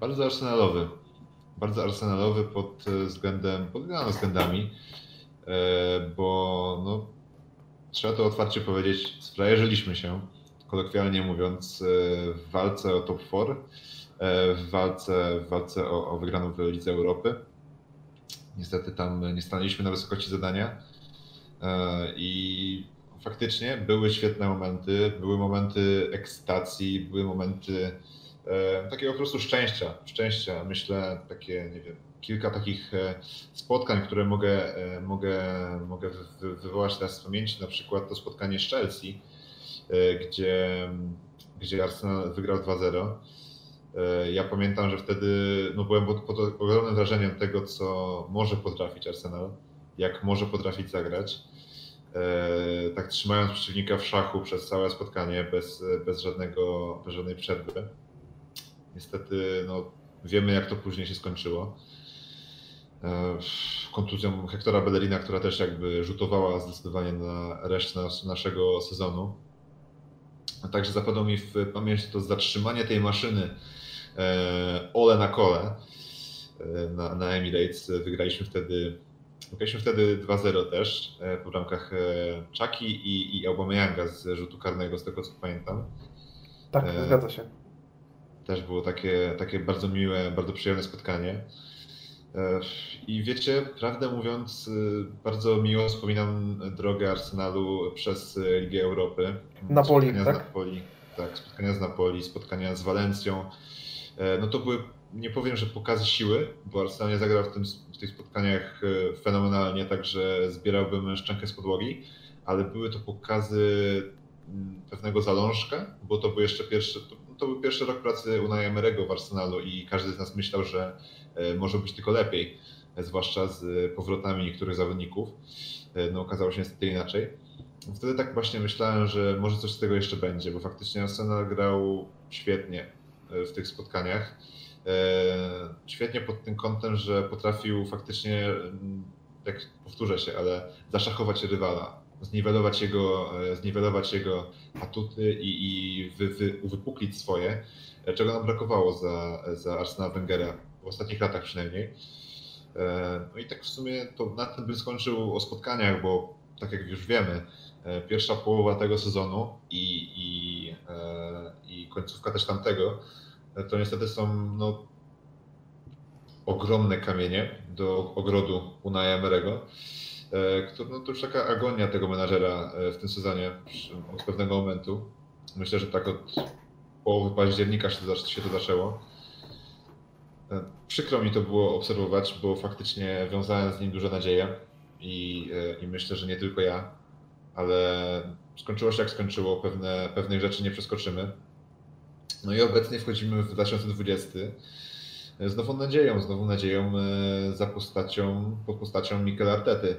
bardzo arsenalowy. Bardzo arsenalowy pod względem, pod wieloma względami, bo no, trzeba to otwarcie powiedzieć, sfrajerzyliśmy się, kolokwialnie mówiąc, w walce o top cztery, w walce, w walce o, o wygraną w Lidze Europy. Niestety tam nie stanęliśmy na wysokości zadania i faktycznie były świetne momenty, były momenty ekscytacji, były momenty e, takiego po prostu szczęścia, szczęścia. Myślę, takie, nie wiem, kilka takich spotkań, które mogę, mogę, mogę wywołać teraz z pamięci, na przykład to spotkanie z Chelsea, e, gdzie, gdzie Arsenal wygrał dwa zero. E, ja pamiętam, że wtedy no, byłem pod, pod ogromnym wrażeniem tego, co może potrafić Arsenal, jak może potrafić zagrać. Tak trzymając przeciwnika w szachu przez całe spotkanie, bez, bez, żadnego, bez żadnej przerwy. Niestety no, wiemy, jak to później się skończyło. Kontuzją Hectora Bellerina, która też jakby rzutowała zdecydowanie na resztę naszego sezonu. Także zapadło mi w pamięć to zatrzymanie tej maszyny ole na kole na, na Emirates. Wygraliśmy wtedy Wygraliśmy wtedy dwa zero też po bramkach Xhaki i, i Aubameyanga z rzutu karnego, z tego co pamiętam. Tak, e, zgadza się. Też było takie, takie bardzo miłe, bardzo przyjemne spotkanie. E, I wiecie, prawdę mówiąc, bardzo miło wspominam drogę Arsenalu przez Ligę Europy. Napoli, spotkania tak? Z Napoli, tak, spotkania z Napoli, spotkania z Walencją. E, no to były, nie powiem, że pokazy siły, bo Arsenal nie zagrał w, tym, w tych spotkaniach fenomenalnie, także zbierałbym szczękę z podłogi, ale były to pokazy pewnego zalążka, bo to był jeszcze pierwszy, to, to był pierwszy rok pracy Unai Emery'ego w Arsenalu i każdy z nas myślał, że może być tylko lepiej, zwłaszcza z powrotami niektórych zawodników. No, okazało się niestety inaczej. Wtedy tak właśnie myślałem, że może coś z tego jeszcze będzie, bo faktycznie Arsenal grał świetnie w tych spotkaniach. Świetnie pod tym kątem, że potrafił faktycznie, jak powtórzę się, ale zaszachować rywala, zniwelować jego, zniwelować jego atuty i, i wy, wy, uwypuklić swoje, czego nam brakowało za, za Arsena Wengera, w ostatnich latach przynajmniej. No i tak w sumie to na tym bym skończył o spotkaniach, bo tak jak już wiemy, pierwsza połowa tego sezonu i, i, i końcówka też tamtego, to niestety są no, ogromne kamienie do ogrodu Unaia Emery'ego. No, to już taka agonia tego menadżera w tym sezonie od pewnego momentu. Myślę, że tak od połowy października się to zaczęło. Przykro mi to było obserwować, bo faktycznie wiązałem z nim duże nadzieje i, i myślę, że nie tylko ja, ale skończyło się jak skończyło, pewne, pewnych rzeczy nie przeskoczymy. No i obecnie wchodzimy w dwa tysiące dwudziesty z nową nadzieją, z nową nadzieją za postacią, pod postacią Mikela Artety,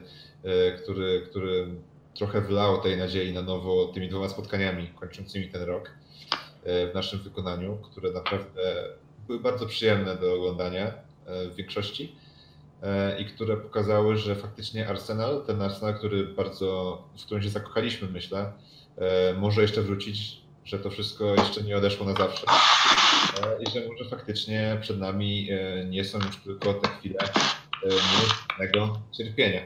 który, który trochę wlał tej nadziei na nowo tymi dwoma spotkaniami kończącymi ten rok w naszym wykonaniu, które naprawdę były bardzo przyjemne do oglądania w większości i które pokazały, że faktycznie Arsenal, ten Arsenal, który bardzo, w którym się zakochaliśmy, myślę, może jeszcze wrócić, że to wszystko jeszcze nie odeszło na zawsze i że może faktycznie przed nami nie są już tylko te chwile miłosnego cierpienia.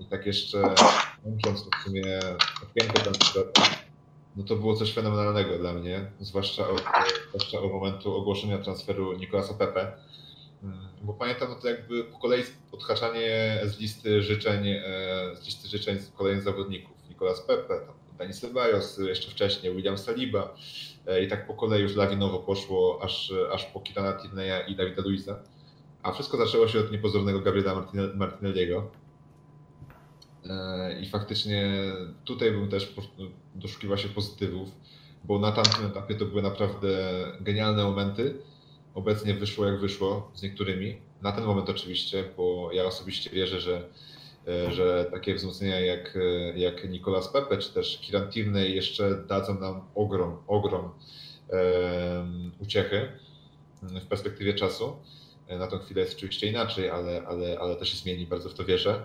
I tak jeszcze kończąc w sumie okienko transferowe, no to było coś fenomenalnego dla mnie, zwłaszcza od, zwłaszcza od momentu ogłoszenia transferu Nicolasa Pepe. Bo pamiętam, no to jakby po kolei odhaczanie z listy życzeń, z listy życzeń kolejnych zawodników. Nicolas Pepe, tam Dani Ceballos, jeszcze wcześniej William Saliba i tak po kolei już lawinowo poszło aż, aż po Kirana Tierney'a i Davida Luiza. A wszystko zaczęło się od niepozornego Gabriela Martinelliego. I faktycznie tutaj bym też doszukiwał się pozytywów, bo na tamtym etapie to były naprawdę genialne momenty. Obecnie wyszło jak wyszło z niektórymi. Na ten moment oczywiście, bo ja osobiście wierzę, że, że takie wzmocnienia jak, jak Nicolas Pepe czy też Kieran Tierney jeszcze dadzą nam ogrom, ogrom um, uciechy w perspektywie czasu. Na tą chwilę jest oczywiście inaczej, ale, ale, ale też się zmieni, bardzo w to wierzę.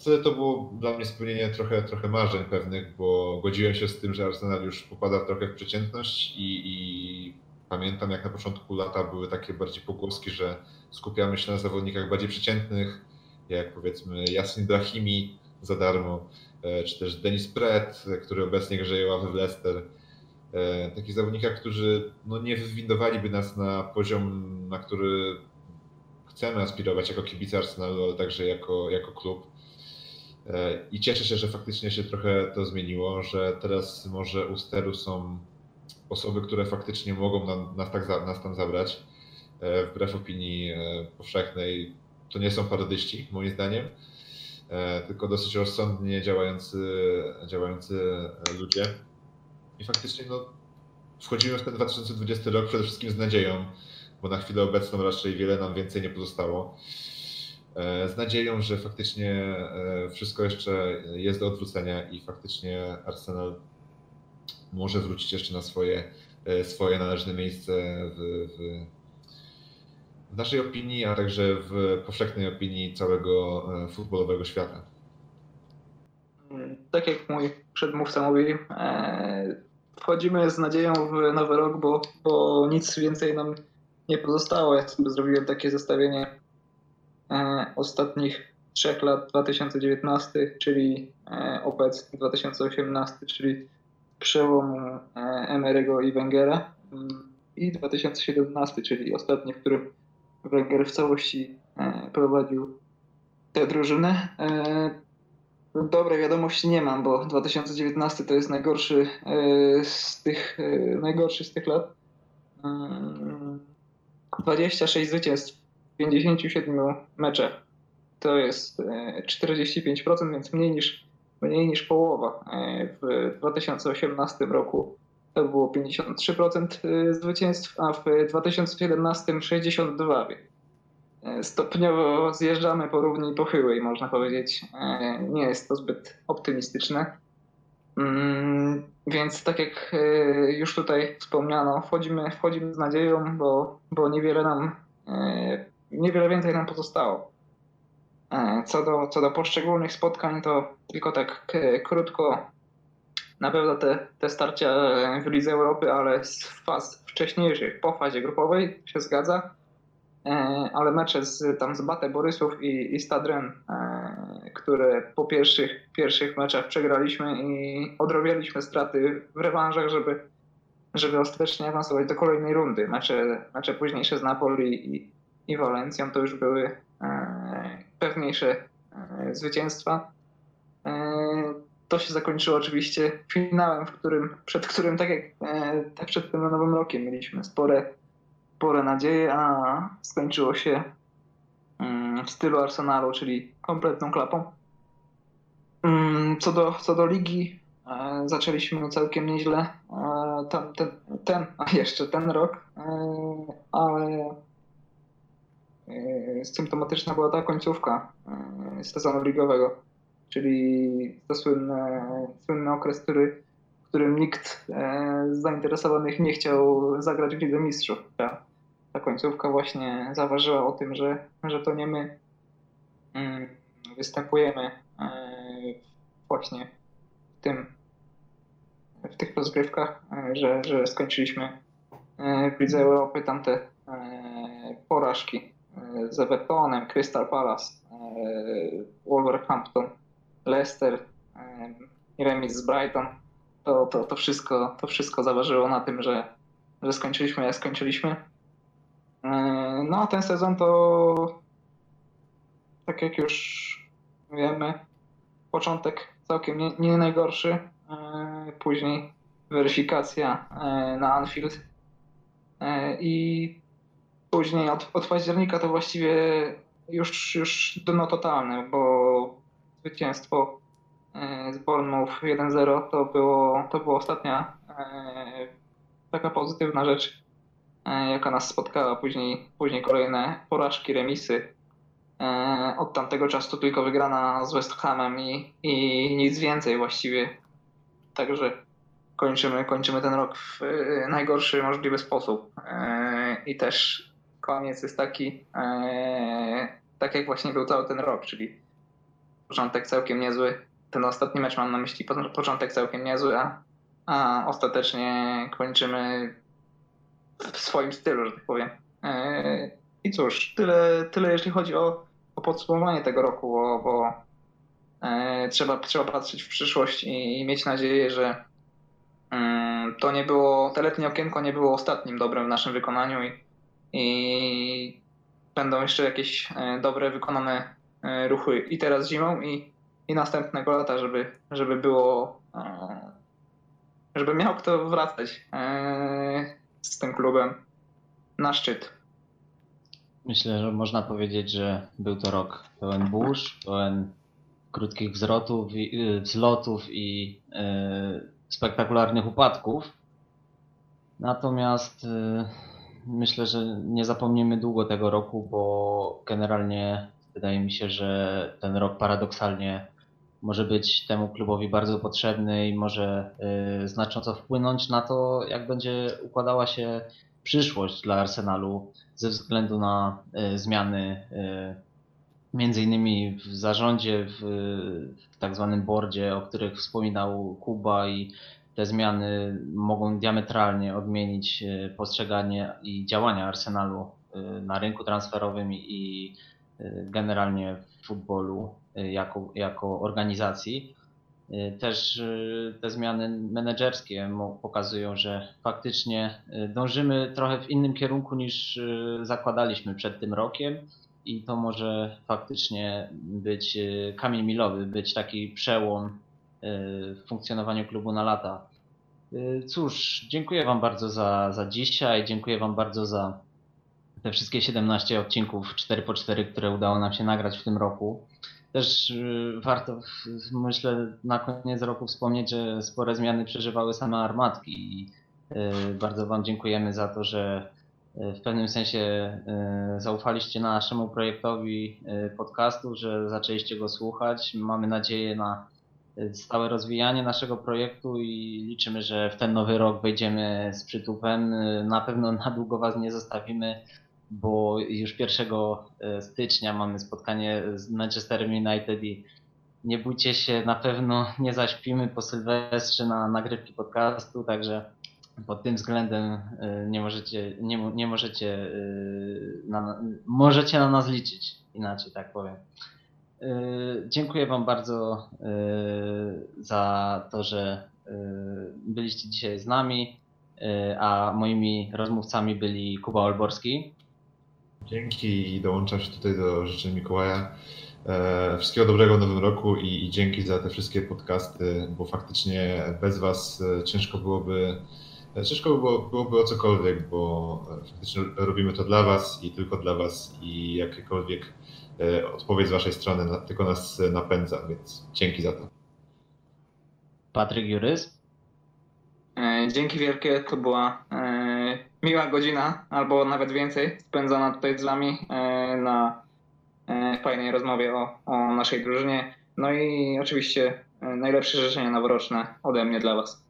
Wtedy to było dla mnie spełnienie trochę, trochę marzeń pewnych, bo godziłem się z tym, że Arsenal już popada trochę w przeciętność i, i pamiętam, jak na początku lata były takie bardziej pogłoski, że skupiamy się na zawodnikach bardziej przeciętnych, jak powiedzmy Yassine Brahimi za darmo, czy też Denis Pret, który obecnie grzeje ławę w Leicester. Takich zawodnikach, którzy no, nie wywindowaliby nas na poziom, na który chcemy aspirować jako kibice Arsenalu, ale także jako, jako klub. I cieszę się, że faktycznie się trochę to zmieniło, że teraz może u steru są osoby, które faktycznie mogą nam, nas, tak za, nas tam zabrać. Wbrew opinii powszechnej to nie są parodyści, moim zdaniem, tylko dosyć rozsądnie działający, działający ludzie. I faktycznie no, wchodzimy w ten dwa tysiące dwudziesty rok przede wszystkim z nadzieją, bo na chwilę obecną raczej wiele nam więcej nie pozostało. Z nadzieją, że faktycznie wszystko jeszcze jest do odwrócenia i faktycznie Arsenal może wrócić jeszcze na swoje, swoje należne miejsce w, w, w naszej opinii, a także w powszechnej opinii całego futbolowego świata. Tak jak mój przedmówca mówi, wchodzimy z nadzieją w nowy rok, bo, bo nic więcej nam nie pozostało. Ja sobie zrobiłem takie zestawienie ostatnich trzech lat, dwa tysiące dziewiętnasty, czyli obecny dwa tysiące osiemnasty, czyli przełom Emery'ego i Wengera, i dwa tysiące siedemnasty, czyli ostatni, w którym Wenger w całości prowadził tę drużynę. Dobrej wiadomości nie mam, bo dwa tysiące dziewiętnasty to jest najgorszy z tych, najgorszy z tych lat. dwadzieścia sześć zwycięstw w pięćdziesięciu siedmiu meczach. To jest czterdzieści pięć procent, więc mniej niż, mniej niż połowa. W dwa tysiące osiemnastym roku to było pięćdziesiąt trzy procent zwycięstw, a w dwa tysiące siedemnastym sześćdziesiąt dwa procent. Stopniowo zjeżdżamy po równi pochyłej, można powiedzieć. Nie jest to zbyt optymistyczne. Więc tak jak już tutaj wspomniano, wchodzimy, wchodzimy z nadzieją, bo, bo niewiele nam, niewiele więcej nam pozostało. Co do, co do poszczególnych spotkań, to tylko tak krótko. Na pewno te, te starcia w Lidze Europy, ale z faz wcześniejszych, po fazie grupowej, się zgadza. Ale mecze z, tam z Bate Borysów i, i Stadren, e, które po pierwszych, pierwszych meczach przegraliśmy i odrabialiśmy straty w rewanżach, żeby, żeby ostatecznie awansować do kolejnej rundy. Mecze, mecze późniejsze z Napoli i, i Walencją to już były e, pewniejsze e, zwycięstwa. E, to się zakończyło oczywiście finałem, w którym, przed którym, tak jak e, tak przed tym nowym rokiem, mieliśmy spore Spore nadzieje, a skończyło się w stylu Arsenalu, czyli kompletną klapą. Co do, co do ligi, zaczęliśmy całkiem nieźle ten, ten, ten, a jeszcze ten rok, ale symptomatyczna była ta końcówka sezonu ligowego, czyli to słynny, słynny okres, który w którym nikt z zainteresowanych nie chciał zagrać w Lidze Mistrzów. Ta, ta końcówka właśnie zaważyła o tym, że, że to nie my występujemy właśnie w, tym, w tych rozgrywkach, że, że skończyliśmy w Lidze Europy tamte porażki z Evertonem, Crystal Palace, Wolverhampton, Leicester i remis z Brighton. to, to, to, wszystko, to wszystko zaważyło na tym, że, że skończyliśmy jak skończyliśmy. No a ten sezon to, tak jak już wiemy, początek całkiem nie, nie najgorszy, później weryfikacja na Anfield i później od, od października to właściwie już, już dno totalne, bo zwycięstwo z Bournemouth jeden zero to było, to była ostatnia taka pozytywna rzecz, jaka nas spotkała. Później, później kolejne porażki, remisy. Od tamtego czasu tylko wygrana z West Hamem i, i nic więcej właściwie. Także kończymy, kończymy ten rok w najgorszy możliwy sposób. I też koniec jest taki, tak jak właśnie był cały ten rok, czyli początek całkiem niezły. Ten ostatni mecz mam na myśli, początek całkiem niezły, a, a ostatecznie kończymy w swoim stylu, że tak powiem. I cóż, tyle, tyle jeśli chodzi o, o podsumowanie tego roku, bo, bo e, trzeba, trzeba patrzeć w przyszłość i, i mieć nadzieję, że y, to nie było, te letnie okienko nie było ostatnim dobrem w naszym wykonaniu i, i będą jeszcze jakieś dobre wykonane ruchy i teraz zimą i, i następnego lata, żeby, żeby było, żeby miał kto wracać e, z tym klubem na szczyt. Myślę, że można powiedzieć, że był to rok pełen burz, pełen krótkich wzlotów i, wzlotów i y, spektakularnych upadków. Natomiast y, myślę, że nie zapomnimy długo tego roku, bo generalnie wydaje mi się, że ten rok paradoksalnie może być temu klubowi bardzo potrzebny i może y, znacząco wpłynąć na to, jak będzie układała się przyszłość dla Arsenalu ze względu na y, zmiany y, m.in. w zarządzie, w, w tak zwanym boardzie, o których wspominał Kuba, i te zmiany mogą diametralnie odmienić y, postrzeganie i działania Arsenalu y, na rynku transferowym i y, generalnie w futbolu y, jako, jako organizacji. Też te zmiany menedżerskie pokazują, że faktycznie dążymy trochę w innym kierunku niż zakładaliśmy przed tym rokiem i to może faktycznie być kamień milowy, być taki przełom w funkcjonowaniu klubu na lata. Cóż, dziękuję Wam bardzo za, za dzisiaj, dziękuję Wam bardzo za te wszystkie siedemnaście odcinków cztery po cztery, które udało nam się nagrać w tym roku. Też warto, myślę, na koniec roku wspomnieć, że spore zmiany przeżywały same armatki i bardzo Wam dziękujemy za to, że w pewnym sensie zaufaliście naszemu projektowi podcastu, że zaczęliście go słuchać. Mamy nadzieję na stałe rozwijanie naszego projektu i liczymy, że w ten nowy rok wejdziemy z przytupem. Na pewno na długo Was nie zostawimy, bo już pierwszego stycznia mamy spotkanie z Manchesterem United i nie bójcie się, na pewno nie zaśpimy po Sylwestrze na nagrywki podcastu, także pod tym względem nie możecie, nie, nie możecie, na, możecie na nas liczyć, inaczej tak powiem. Dziękuję Wam bardzo za to, że byliście dzisiaj z nami, a moimi rozmówcami byli Kuba Olborski. Dzięki i dołączam się tutaj do życzeń Mikołaja. E, wszystkiego dobrego w nowym roku i, i dzięki za te wszystkie podcasty, bo faktycznie bez Was ciężko byłoby, ciężko było, byłoby o cokolwiek, bo faktycznie robimy to dla Was i tylko dla Was i jakiekolwiek e, odpowiedź z Waszej strony na, tylko nas napędza, więc dzięki za to. Patryk Jurys. E, dzięki wielkie, to była e... miła godzina, albo nawet więcej, spędzona tutaj z nami na fajnej rozmowie o, o naszej drużynie. No i oczywiście najlepsze życzenia noworoczne ode mnie dla Was.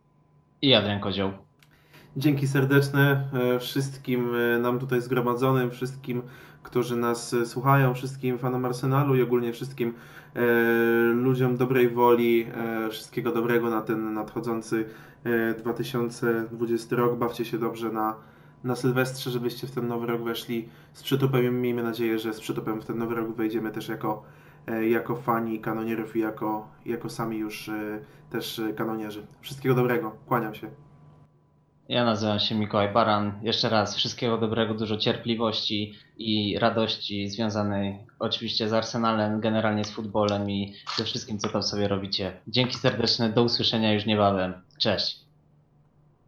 I Adrian Kozioł. Dzięki serdeczne wszystkim nam tutaj zgromadzonym, wszystkim, którzy nas słuchają, wszystkim fanom Arsenalu i ogólnie wszystkim ludziom dobrej woli. Wszystkiego dobrego na ten nadchodzący dwa tysiące dwudziesty rok. Bawcie się dobrze na na Sylwestrze, żebyście w ten nowy rok weszli z przytupem. Miejmy nadzieję, że z przytupem w ten nowy rok wejdziemy też jako jako fani kanonierów i jako, jako sami już też kanonierzy. Wszystkiego dobrego, kłaniam się. Ja nazywam się Mikołaj Baran. Jeszcze raz wszystkiego dobrego, dużo cierpliwości i radości związanej oczywiście z Arsenalem, generalnie z futbolem i ze wszystkim, co tam sobie robicie. Dzięki serdeczne, do usłyszenia już niebawem. Cześć!